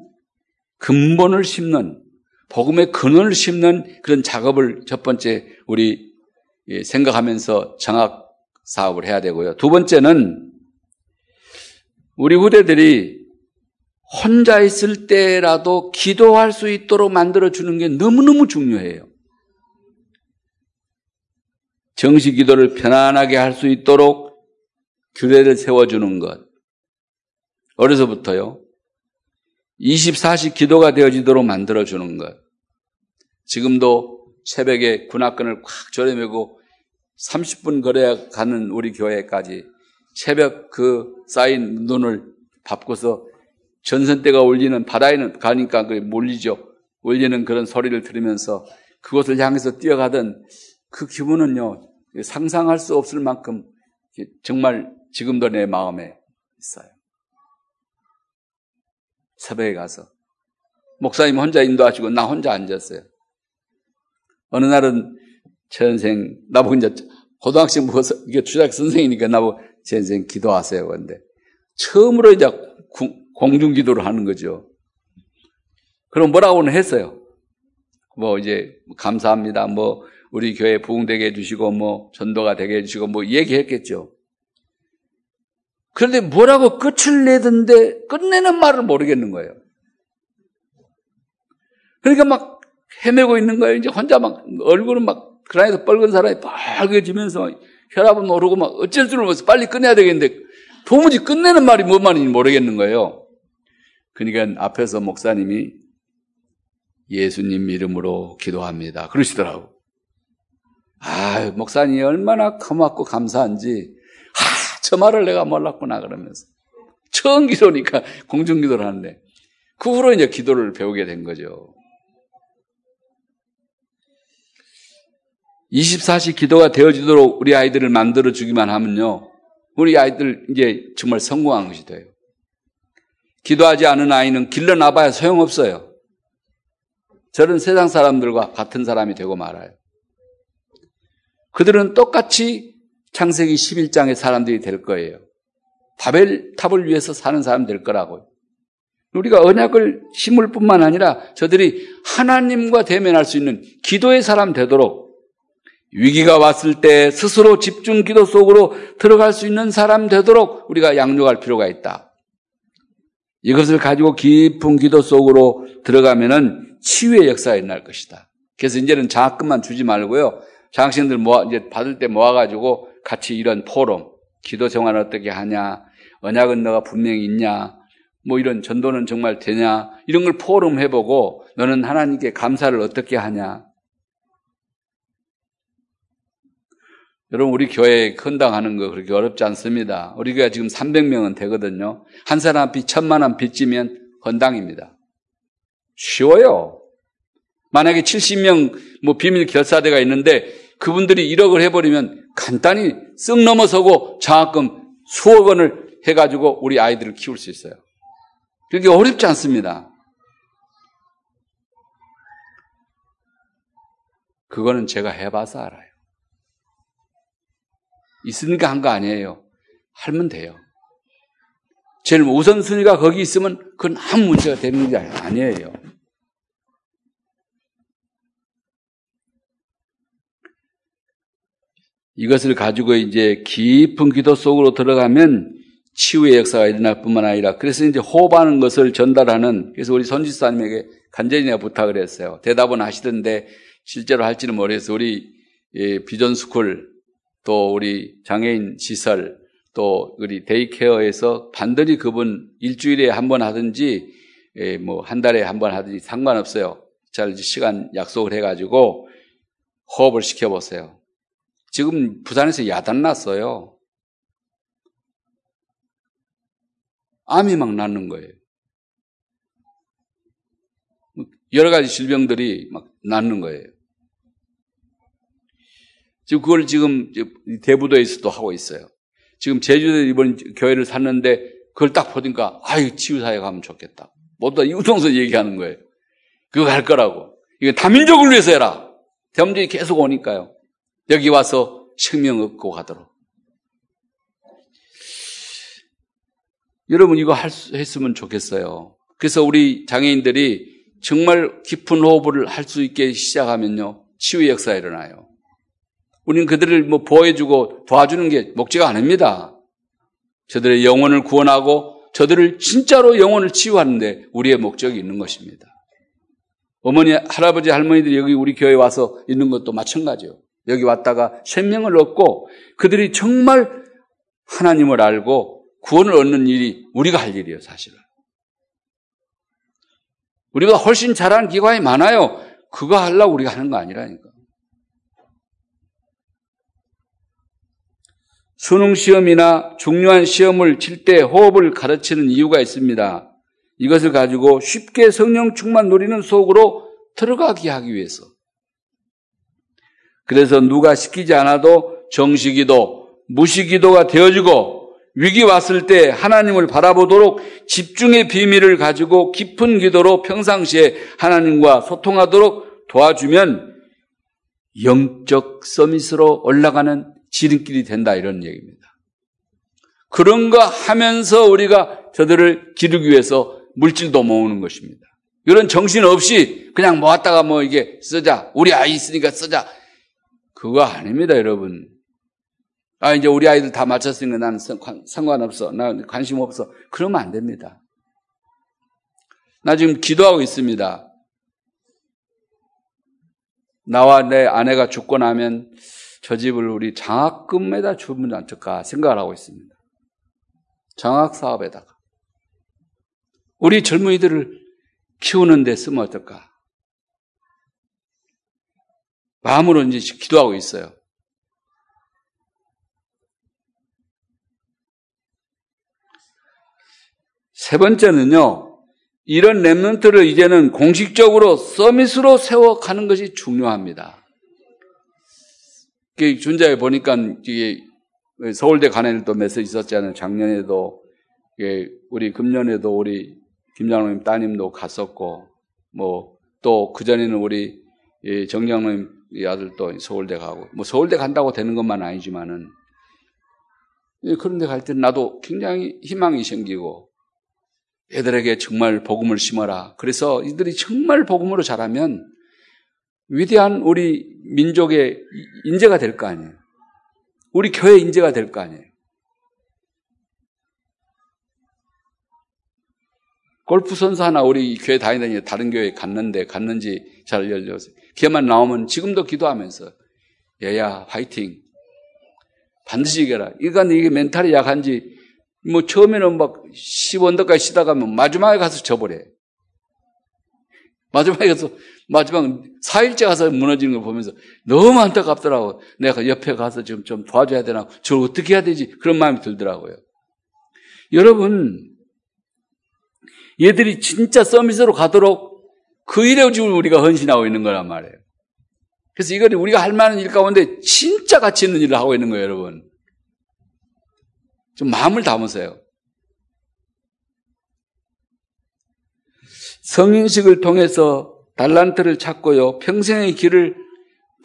근본을 심는, 복음의 근원을 심는 그런 작업을 첫 번째 우리 생각하면서 정학 사업을 해야 되고요. 두 번째는 우리 후대들이 혼자 있을 때라도 기도할 수 있도록 만들어주는 게 너무너무 중요해요. 정시 기도를 편안하게 할 수 있도록 규례를 세워주는 것. 어려서부터요. 24시 기도가 되어지도록 만들어주는 것. 지금도 새벽에 군악근을 꽉 졸여매고 30분 걸어야 가는 우리 교회까지 새벽 그 쌓인 눈을 밟고서 전선대가 울리는 바다에는 가니까 몰리죠. 울리는 그런 소리를 들으면서 그곳을 향해서 뛰어가던 그 기분은요, 상상할 수 없을 만큼 정말 지금도 내 마음에 있어요. 새벽에 가서 목사님 혼자 인도하시고 나 혼자 앉았어요. 어느 날은 제 선생, 나보고 이제 고등학생 보고서 이게 주작 선생이니까 나보고 제 선생 기도하세요. 그런데 처음으로 이제 공중기도를 하는 거죠. 그럼 뭐라고는 했어요. 뭐 이제 감사합니다, 뭐 우리 교회 부흥되게 해주시고 뭐 전도가 되게 해주시고 뭐 얘기했겠죠. 그런데 뭐라고 끝을 내던데 끝내는 말을 모르겠는 거예요. 그러니까 막 헤매고 있는 거예요. 이제 혼자 막 얼굴은 막 그라에서 뻘건 사람이 빨개지면서 혈압은 오르고 막 어쩔 줄 모르면서 빨리 끝내야 되겠는데 도무지 끝내는 말이 뭔 말인지 모르겠는 거예요. 그러니까 앞에서 목사님이 예수님 이름으로 기도합니다 그러시더라고. 아, 목사님이 얼마나 고맙고 감사한지. 아, 저 말을 내가 몰랐구나 그러면서 처음 기도니까 공중기도를 하는데 그 후로 이제 기도를 배우게 된 거죠. 24시 기도가 되어지도록 우리 아이들을 만들어 주기만 하면요, 우리 아이들 이제 정말 성공한 것이 돼요. 기도하지 않은 아이는 길러나봐야 소용없어요. 저런 세상 사람들과 같은 사람이 되고 말아요. 그들은 똑같이 창세기 11장의 사람들이 될 거예요. 바벨탑을 위해서 사는 사람이 될 거라고요. 우리가 언약을 심을 뿐만 아니라 저들이 하나님과 대면할 수 있는 기도의 사람 되도록, 위기가 왔을 때 스스로 집중 기도 속으로 들어갈 수 있는 사람 되도록 우리가 양육할 필요가 있다. 이것을 가지고 깊은 기도 속으로 들어가면은 치유의 역사가 일어날 것이다. 그래서 이제는 장학금만 주지 말고요, 장학생들 이제 받을 때 모아가지고 같이 이런 포럼, 기도 생활 어떻게 하냐, 언약은 너가 분명히 있냐, 뭐 이런 전도는 정말 되냐, 이런 걸 포럼 해보고 너는 하나님께 감사를 어떻게 하냐. 여러분, 우리 교회 헌당하는 거 그렇게 어렵지 않습니다. 우리 교회가 지금 300명은 되거든요. 한 사람 빚 1000만 원 빚지면 헌당입니다. 쉬워요. 만약에 70명 뭐 비밀 결사대가 있는데 그분들이 1억을 해버리면 간단히 쓱 넘어서고 장학금 수억 원을 해가지고 우리 아이들을 키울 수 있어요. 그렇게 어렵지 않습니다. 그거는 제가 해봐서 알아요. 있으니까 한 거 아니에요. 하면 돼요. 제일 우선순위가 거기 있으면 그건 아무 문제가 되는 게 아니에요. 이것을 가지고 이제 깊은 기도 속으로 들어가면 치유의 역사가 일어날 뿐만 아니라, 그래서 이제 호흡하는 것을 전달하는, 그래서 우리 선지사님에게 간절히 내가 부탁을 했어요. 대답은 하시던데 실제로 할지는 모르겠어요. 우리 비전스쿨, 또 우리 장애인 시설, 또 우리 데이케어에서 반드시 그분 일주일에 한 번 하든지 뭐 한 달에 한 번 하든지 상관없어요. 잘 시간 약속을 해가지고 호흡을 시켜보세요. 지금 부산에서 야단 났어요. 암이 막 나는 거예요. 여러 가지 질병들이 막 나는 거예요. 지금 그걸 지금 대부도에서도 하고 있어요. 지금 제주도에 이번 교회를 샀는데 그걸 딱 보니까 아유, 치유사에 가면 좋겠다. 모두 다 우동선 얘기하는 거예요. 그거 할 거라고. 이거 다민족을 위해서 해라. 대문제이 계속 오니까요. 여기 와서 생명 얻고 가도록. 여러분, 이거 했으면 좋겠어요. 그래서 우리 장애인들이 정말 깊은 호흡을 할 수 있게 시작하면요, 치유의 역사가 일어나요. 우리는 그들을 뭐 보호해주고 도와주는 게 목적이 아닙니다. 저들의 영혼을 구원하고 저들을 진짜로 영혼을 치유하는데 우리의 목적이 있는 것입니다. 어머니, 할아버지, 할머니들이 여기 우리 교회에 와서 있는 것도 마찬가지예요. 여기 왔다가 생명을 얻고 그들이 정말 하나님을 알고 구원을 얻는 일이 우리가 할 일이에요, 사실은. 우리가 훨씬 잘하는 기관이 많아요. 그거 하려고 우리가 하는 거 아니라니까. 수능시험이나 중요한 시험을 칠 때 호흡을 가르치는 이유가 있습니다. 이것을 가지고 쉽게 성령 충만 누리는 속으로 들어가게 하기 위해서. 그래서 누가 시키지 않아도 정시기도, 무시기도가 되어지고, 위기 왔을 때 하나님을 바라보도록 집중의 비밀을 가지고 깊은 기도로 평상시에 하나님과 소통하도록 도와주면 영적 서밋으로 올라가는 지름길이 된다, 이런 얘기입니다. 그런가 하면서 우리가 저들을 기르기 위해서 물질도 모으는 것입니다. 이런 정신 없이 그냥 모았다가 뭐 이게 쓰자. 우리 아이 있으니까 쓰자. 그거 아닙니다, 여러분. 아, 이제 우리 아이들 다 맞췄으니까 나는 상관없어. 난 관심 없어. 그러면 안 됩니다. 나 지금 기도하고 있습니다. 나와 내 아내가 죽고 나면 저 집을 우리 장학금에다 주면 안 될까 생각을 하고 있습니다. 장학사업에다가. 우리 젊은이들을 키우는 데 쓰면 어떨까? 마음으로 이제 기도하고 있어요. 세 번째는요, 이런 렘넌트를 이제는 공식적으로 서밋으로 세워가는 것이 중요합니다. 준자에 보니까 이게 서울대 간에는 또 메시지 있었잖아요. 작년에도, 이게 우리 금년에도 우리 김장로님 따님도 갔었고, 뭐, 또 그전에는 우리 정장로님 아들도 서울대 가고, 뭐 서울대 간다고 되는 것만 아니지만은, 그런데 갈 때는 나도 굉장히 희망이 생기고, 애들에게 정말 복음을 심어라. 그래서 이들이 정말 복음으로 자라면 위대한 우리 민족의 인재가 될 거 아니에요. 우리 교회 인재가 될 거 아니에요. 골프 선수 하나 우리 교회 다니다니 다른 교회 갔는지 잘 열려서 걔만 나오면 지금도 기도하면서 얘야 화이팅 반드시 이겨라. 그러니까 이게 멘탈이 약한지 뭐 처음에는 막 10언더까지 쉬다 가면 마지막에 가서 져버려. 마지막에 가서 마지막 4일째 가서 무너지는 걸 보면서 너무 안타깝더라고. 내가 옆에 가서 지금 좀 도와줘야 되나? 저걸 어떻게 해야 되지? 그런 마음이 들더라고요. 여러분, 얘들이 진짜 서밋으로 가도록 그 일에 우리가 헌신하고 있는 거란 말이에요. 그래서 이걸 우리가 할 만한 일 가운데 진짜 가치 있는 일을 하고 있는 거예요, 여러분. 좀 마음을 담으세요. 성인식을 통해서 달란트를 찾고요, 평생의 길을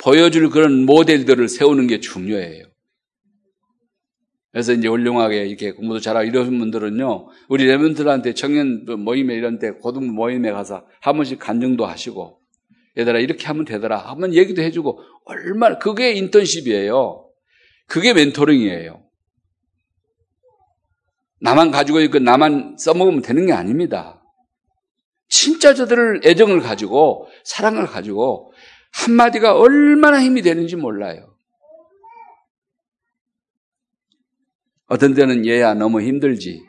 보여줄 그런 모델들을 세우는 게 중요해요. 그래서 이제 훌륭하게 이렇게 공부도 잘하고 이러신 분들은요, 우리 렘넌트들한테 청년 모임에 이런 데 고등 모임에 가서 한 번씩 간증도 하시고, 얘들아, 이렇게 하면 되더라. 한번 얘기도 해주고, 얼마나, 그게 인턴십이에요. 그게 멘토링이에요. 나만 가지고 있고 나만 써먹으면 되는 게 아닙니다. 진짜 저들을 애정을 가지고 사랑을 가지고 한마디가 얼마나 힘이 되는지 몰라요. 어떤 때는 얘야 너무 힘들지.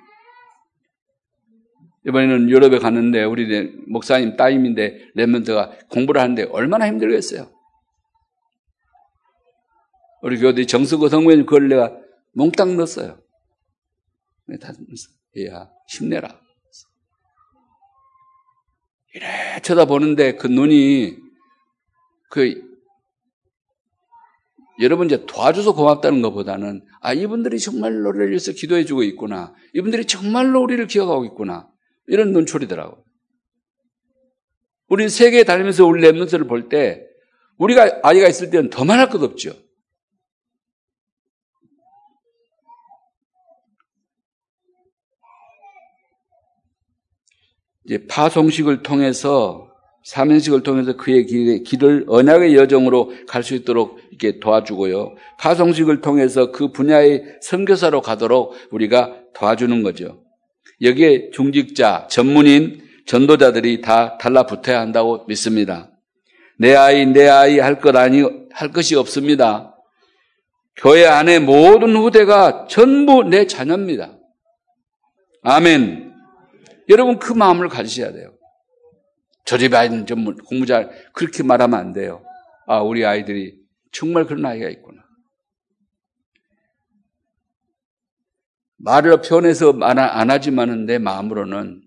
이번에는 유럽에 갔는데 우리 목사님 따임인데 렘넌트가 공부를 하는데 얼마나 힘들겠어요. 우리 교대 정수고 성모님 그걸 내가 몽땅 넣었어요. 야, 힘내라. 이래 쳐다보는데 그 눈이, 여러분 이제 도와줘서 고맙다는 것보다는, 아, 이분들이 정말로 우리를 위해서 기도해주고 있구나. 이분들이 정말로 우리를 기억하고 있구나. 이런 눈초리더라고요. 우리 세계에 다니면서 우리 렘넌트를 볼 때, 우리가 아이가 있을 때는 더 말할 것도 없죠. 이제 파송식을 통해서 사면식을 통해서 그의 길을 언약의 여정으로 갈 수 있도록 이렇게 도와주고요. 파송식을 통해서 그 분야의 선교사로 가도록 우리가 도와주는 거죠. 여기에 중직자, 전문인, 전도자들이 다 달라붙어야 한다고 믿습니다. 내 아이 할 것이 없습니다. 교회 안에 모든 후대가 전부 내 자녀입니다. 아멘. 여러분 그 마음을 가지셔야 돼요. 저 집 아이는 전문 공부 잘 그렇게 말하면 안 돼요. 아, 우리 아이들이 정말 그런 아이가 있구나. 말을 표현해서 안 하지만은 내 마음으로는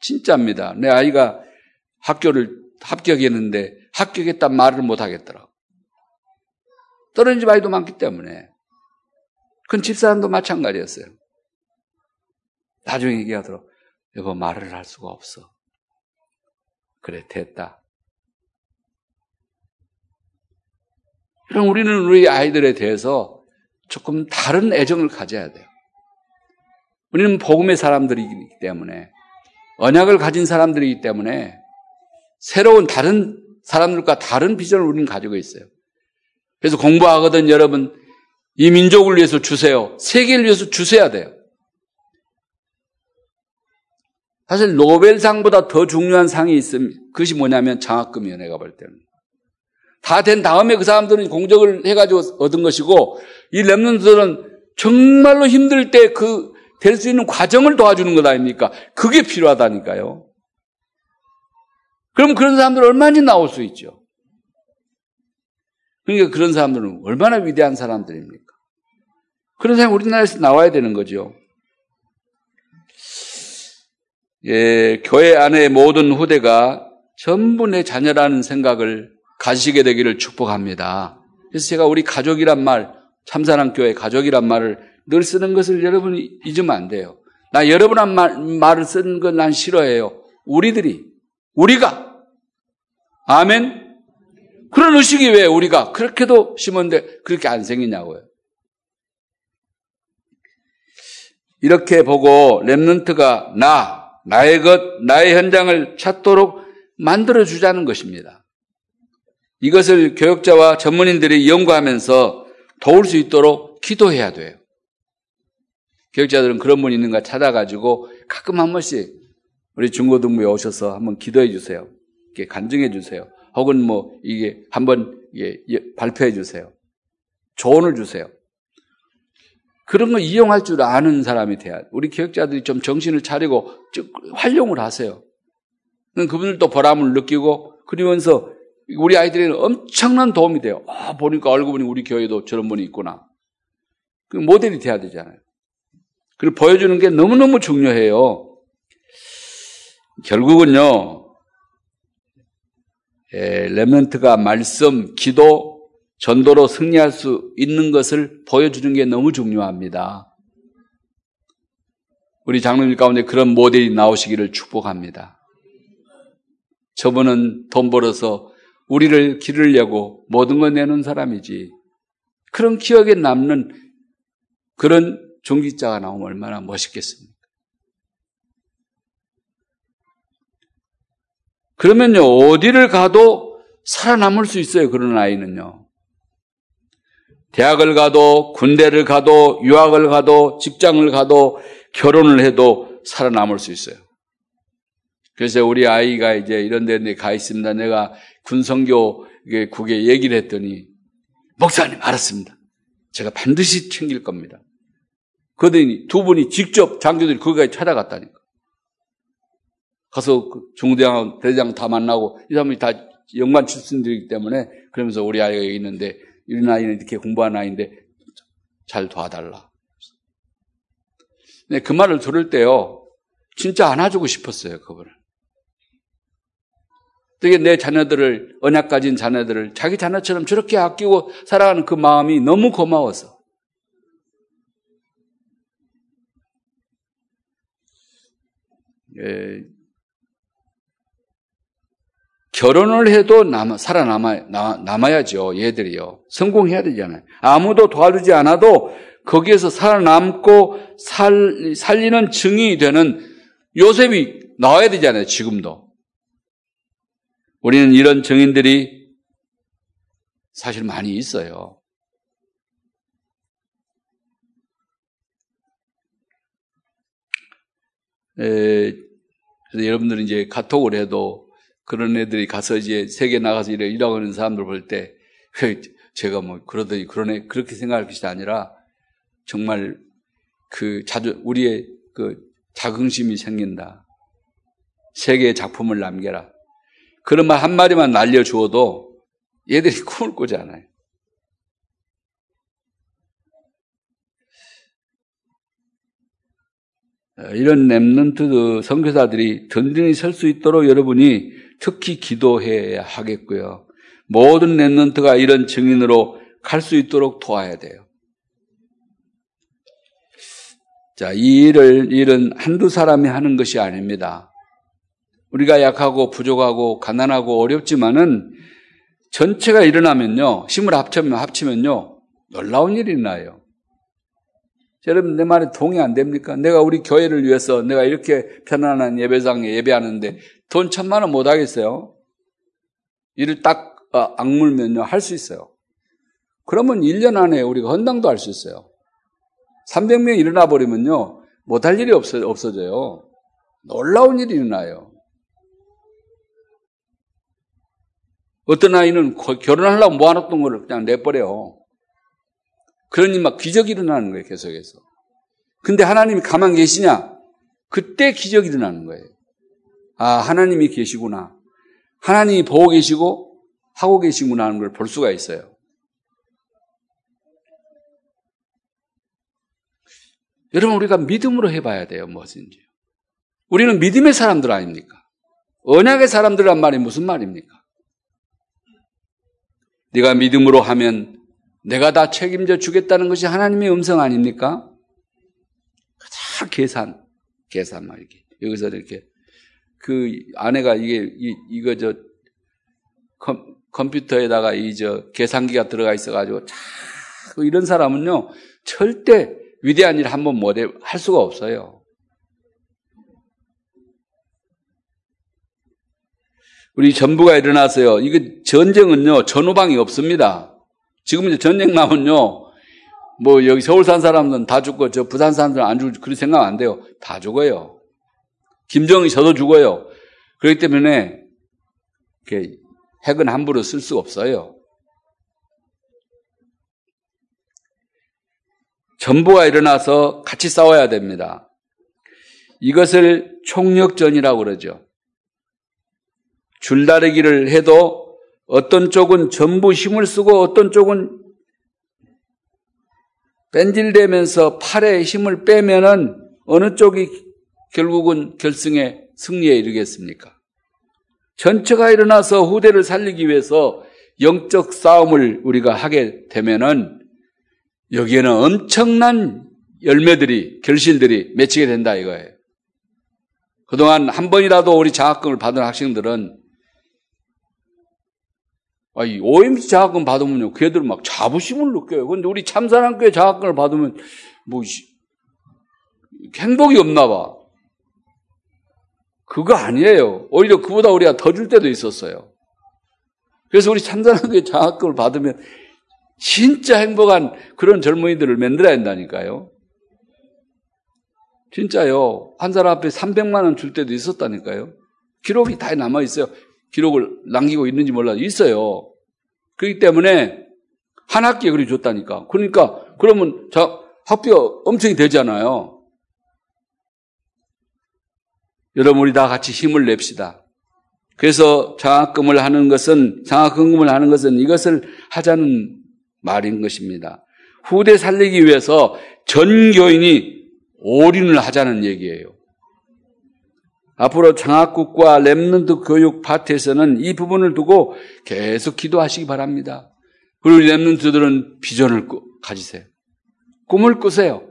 진짜입니다. 내 아이가 학교를 합격했는데 합격했다 말을 못 하겠더라고. 떨어진 집 아이도 많기 때문에. 그건 집사람도 마찬가지였어요. 나중에 얘기하더라고. 여보, 말을 할 수가 없어. 그래, 됐다. 그럼 우리는 우리 아이들에 대해서 조금 다른 애정을 가져야 돼요. 우리는 복음의 사람들이기 때문에, 언약을 가진 사람들이기 때문에 새로운 다른 사람들과 다른 비전을 우리는 가지고 있어요. 그래서 공부하거든 여러분 이 민족을 위해서 주세요. 세계를 위해서 주셔야 돼요. 사실 노벨상보다 더 중요한 상이 있습니다. 그것이 뭐냐면 장학금이에요. 내가 볼 때는. 다 된 다음에 그 사람들은 공적을 해가지고 얻은 것이고 이 렘넌트들은 정말로 힘들 때 그 될 수 있는 과정을 도와주는 것 아닙니까? 그게 필요하다니까요. 그럼 그런 사람들 얼마나 나올 수 있죠. 그러니까 그런 사람들은 얼마나 위대한 사람들입니까? 그런 사람이 우리나라에서 나와야 되는 거죠. 예, 교회 안의 모든 후대가 전부 내 자녀라는 생각을 가지게 되기를 축복합니다. 그래서 제가 우리 가족이란 말, 참사랑교회 가족이란 말을 늘 쓰는 것을 여러분이 잊으면 안 돼요. 나 여러분한 말을 쓰는 건 난 싫어해요. 우리가. 아멘. 그런 의식이 왜 우리가 그렇게도 심었는데 그렇게 안 생기냐고요. 이렇게 보고 렘넌트가 나의 것, 나의 현장을 찾도록 만들어주자는 것입니다. 이것을 교역자와 전문인들이 연구하면서 도울 수 있도록 기도해야 돼요. 교역자들은 그런 분 있는가 찾아가지고 가끔 한 번씩 우리 중고등부에 오셔서 한번 기도해 주세요. 이렇게 간증해 주세요. 혹은 뭐 이게 한번 발표해 주세요. 조언을 주세요. 그런 거 이용할 줄 아는 사람이 돼야 우리 교역자들이 좀 정신을 차리고 활용을 하세요. 그분들도 보람을 느끼고 그러면서 우리 아이들에게 엄청난 도움이 돼요. 아, 보니까 알고 보니 우리 교회도 저런 분이 있구나. 그 모델이 돼야 되잖아요. 그리고 보여주는 게 너무너무 중요해요. 결국은요. 렘넌트가 말씀, 기도, 전도로 승리할 수 있는 것을 보여주는 게 너무 중요합니다. 우리 장로님 가운데 그런 모델이 나오시기를 축복합니다. 저분은 돈 벌어서 우리를 기르려고 모든 걸 내놓은 사람이지. 그런 기억에 남는 그런 종기자가 나오면 얼마나 멋있겠습니까? 그러면요, 어디를 가도 살아남을 수 있어요, 그런 아이는요. 대학을 가도, 군대를 가도, 유학을 가도, 직장을 가도, 결혼을 해도 살아남을 수 있어요. 그래서 우리 아이가 이제 이런 데 가 있습니다. 내가 군선교 국에 얘기를 했더니, 목사님, 알았습니다. 제가 반드시 챙길 겁니다. 그러더니 두 분이 직접 장교들이 거기까지 찾아갔다니까. 가서 중대장, 대장 다 만나고, 이 사람이 다 연관 출신들이기 때문에, 그러면서 우리 아이가 여기 있는데, 이런 아이는 이렇게 공부하는 아이인데, 잘 도와달라. 근데 그 말을 들을 때요, 진짜 안아주고 싶었어요, 그분을. 되게 내 자녀들을, 언약 가진 자녀들을 자기 자녀처럼 저렇게 아끼고 사랑하는 그 마음이 너무 고마워서. 예, 결혼을 해도 살아남아야죠. 얘들이요. 성공해야 되잖아요. 아무도 도와주지 않아도 거기에서 살아남고 살리는 증인이 되는 요셉이 나와야 되잖아요. 지금도. 우리는 이런 증인들이 사실 많이 있어요. 여러분들은 이제 카톡을 해도 그런 애들이 가서 이제 세계 나가서 일하고 있는 사람들 볼 때, 제가 뭐 그러더니 그러네, 그렇게 생각할 것이 아니라 정말 우리의 그 자긍심이 생긴다. 세계의 작품을 남겨라. 그런 말 한마디만 날려주어도 얘들이 꿈을 꾸잖아요. 이런 렘넌트 선교사들이 든든히 설 수 있도록 여러분이 특히 기도해야 하겠고요. 모든 렘넌트가 이런 증인으로 갈 수 있도록 도와야 돼요. 자, 이 일은 한두 사람이 하는 것이 아닙니다. 우리가 약하고 부족하고 가난하고 어렵지만은 전체가 일어나면요, 힘을 합치면요, 놀라운 일이 나요. 여러분 내 말에 동의 안 됩니까? 내가 우리 교회를 위해서 내가 이렇게 편안한 예배장에 예배하는데 돈 10,000,000원 못 하겠어요? 일을 딱 악물면요 할 수 있어요. 그러면 1년 안에 우리가 헌당도 할 수 있어요. 300명이 일어나 버리면요 못할 일이 없어져요. 놀라운 일이 일어나요. 어떤 아이는 결혼하려고 모아놨던 걸 그냥 내버려요. 그러니 막 기적이 일어나는 거예요, 계속해서. 근데 하나님이 가만 계시냐? 그때 기적이 일어나는 거예요. 아, 하나님이 계시구나. 하나님이 보고 계시고 하고 계시구나 하는 걸 볼 수가 있어요. 여러분, 우리가 믿음으로 해봐야 돼요, 무엇인지. 우리는 믿음의 사람들 아닙니까? 언약의 사람들란 말이 무슨 말입니까? 네가 믿음으로 하면 내가 다 책임져 주겠다는 것이 하나님의 음성 아닙니까? 다 계산 막 이렇게. 여기서 이렇게 그 아내가 이거 컴퓨터에다가 계산기가 들어가 있어가지고 이런 사람은요 절대 위대한 일 한 번 못 할 수가 없어요. 우리 전부가 일어나서요. 이거 전쟁은요, 전후방이 없습니다. 지금 이제 전쟁 나면요, 뭐 여기 서울 산 사람들은 다 죽고 저 부산 사람들은 안 죽을 그런 생각 안 돼요. 다 죽어요. 김정이 저도 죽어요. 그렇기 때문에 이렇게 핵은 함부로 쓸 수가 없어요. 전부가 일어나서 같이 싸워야 됩니다. 이것을 총력전이라고 그러죠. 줄다리기를 해도 어떤 쪽은 전부 힘을 쓰고 어떤 쪽은 뺀질대면서 팔에 힘을 빼면은 어느 쪽이 결국은 결승에 승리에 이르겠습니까? 전체가 일어나서 후대를 살리기 위해서 영적 싸움을 우리가 하게 되면은 여기에는 엄청난 열매들이, 결실들이 맺히게 된다 이거예요. 그동안 한 번이라도 우리 장학금을 받은 학생들은 아니, OMC 장학금 받으면요, 그 애들은 막 자부심을 느껴요. 근데 우리 참사랑교회 장학금을 받으면, 뭐, 행복이 없나 봐. 그거 아니에요. 오히려 그보다 우리가 더 줄 때도 있었어요. 그래서 우리 참사랑교회 장학금을 받으면, 진짜 행복한 그런 젊은이들을 만들어야 한다니까요. 진짜요. 한 사람 앞에 300만 원 줄 때도 있었다니까요. 기록이 다 남아있어요. 기록을 남기고 있는지 몰라도 있어요. 그렇기 때문에 한 학기에 그리 줬다니까. 그러니까 그러면 학비가 엄청 되잖아요. 여러분 우리 다 같이 힘을 냅시다. 그래서 장학금을 하는 것은 이것을 하자는 말인 것입니다. 후대 살리기 위해서 전 교인이 올인을 하자는 얘기예요. 앞으로 장학국과 렘넌트 교육 파트에서는 이 부분을 두고 계속 기도하시기 바랍니다. 그리고 렘넌트들은 비전을 가지세요. 꿈을 꾸세요.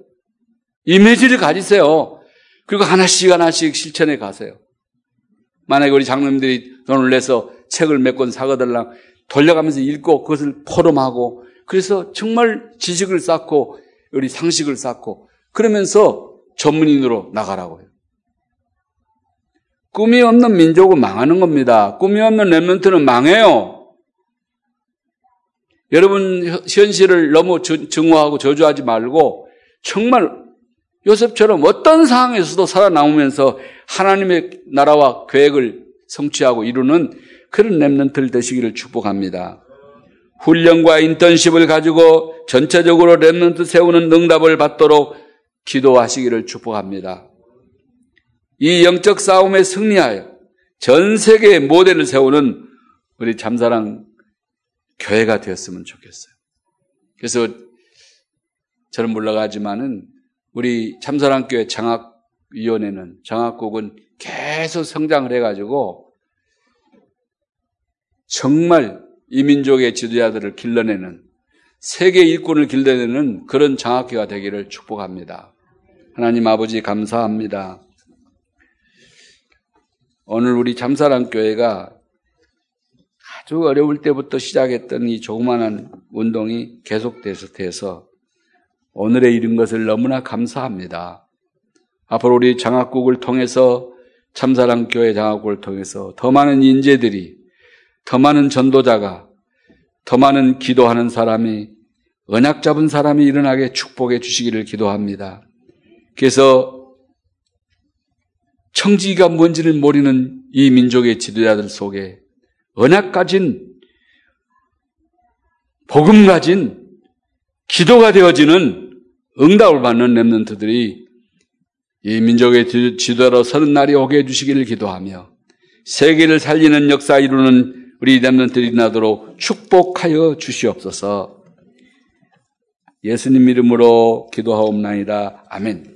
이미지를 가지세요. 그리고 하나씩 실천해 가세요. 만약에 우리 장로님들이 돈을 내서 책을 몇 권 사가달라 돌려가면서 읽고 그것을 포럼하고 그래서 정말 지식을 쌓고 우리 상식을 쌓고 그러면서 전문인으로 나가라고요. 꿈이 없는 민족은 망하는 겁니다. 꿈이 없는 렘넌트는 망해요. 여러분 현실을 너무 증오하고 저주하지 말고 정말 요셉처럼 어떤 상황에서도 살아남으면서 하나님의 나라와 계획을 성취하고 이루는 그런 렘넌트를 되시기를 축복합니다. 훈련과 인턴십을 가지고 전체적으로 렘넌트 세우는 응답을 받도록 기도하시기를 축복합니다. 이 영적 싸움에 승리하여 전 세계의 모델을 세우는 우리 참사랑 교회가 되었으면 좋겠어요. 그래서 저는 물러가지만은 우리 참사랑 교회 장학위원회는 장학국은 계속 성장을 해가지고 정말 이 민족의 지도자들을 길러내는 세계 일꾼을 길러내는 그런 장학회가 되기를 축복합니다. 하나님 아버지 감사합니다. 오늘 우리 참사랑교회가 아주 어려울 때부터 시작했던 이 조그만한 운동이 계속돼서 오늘에 이른 것을 너무나 감사합니다. 앞으로 우리 장학국을 통해서 참사랑교회 장학국을 통해서 더 많은 인재들이 더 많은 전도자가, 더 많은 기도하는 사람이, 언약 잡은 사람이 일어나게 축복해 주시기를 기도합니다. 그래서 청지기가 뭔지를 모르는 이 민족의 지도자들 속에 언약 가진, 복음 가진, 기도가 되어지는 응답을 받는 렘넌트들이 이 민족의 지도자로 서는 날이 오게 해주시기를 기도하며, 세계를 살리는 역사 이루는 우리 렘넌트들이 나도록 축복하여 주시옵소서. 예수님 이름으로 기도하옵나이다. 아멘.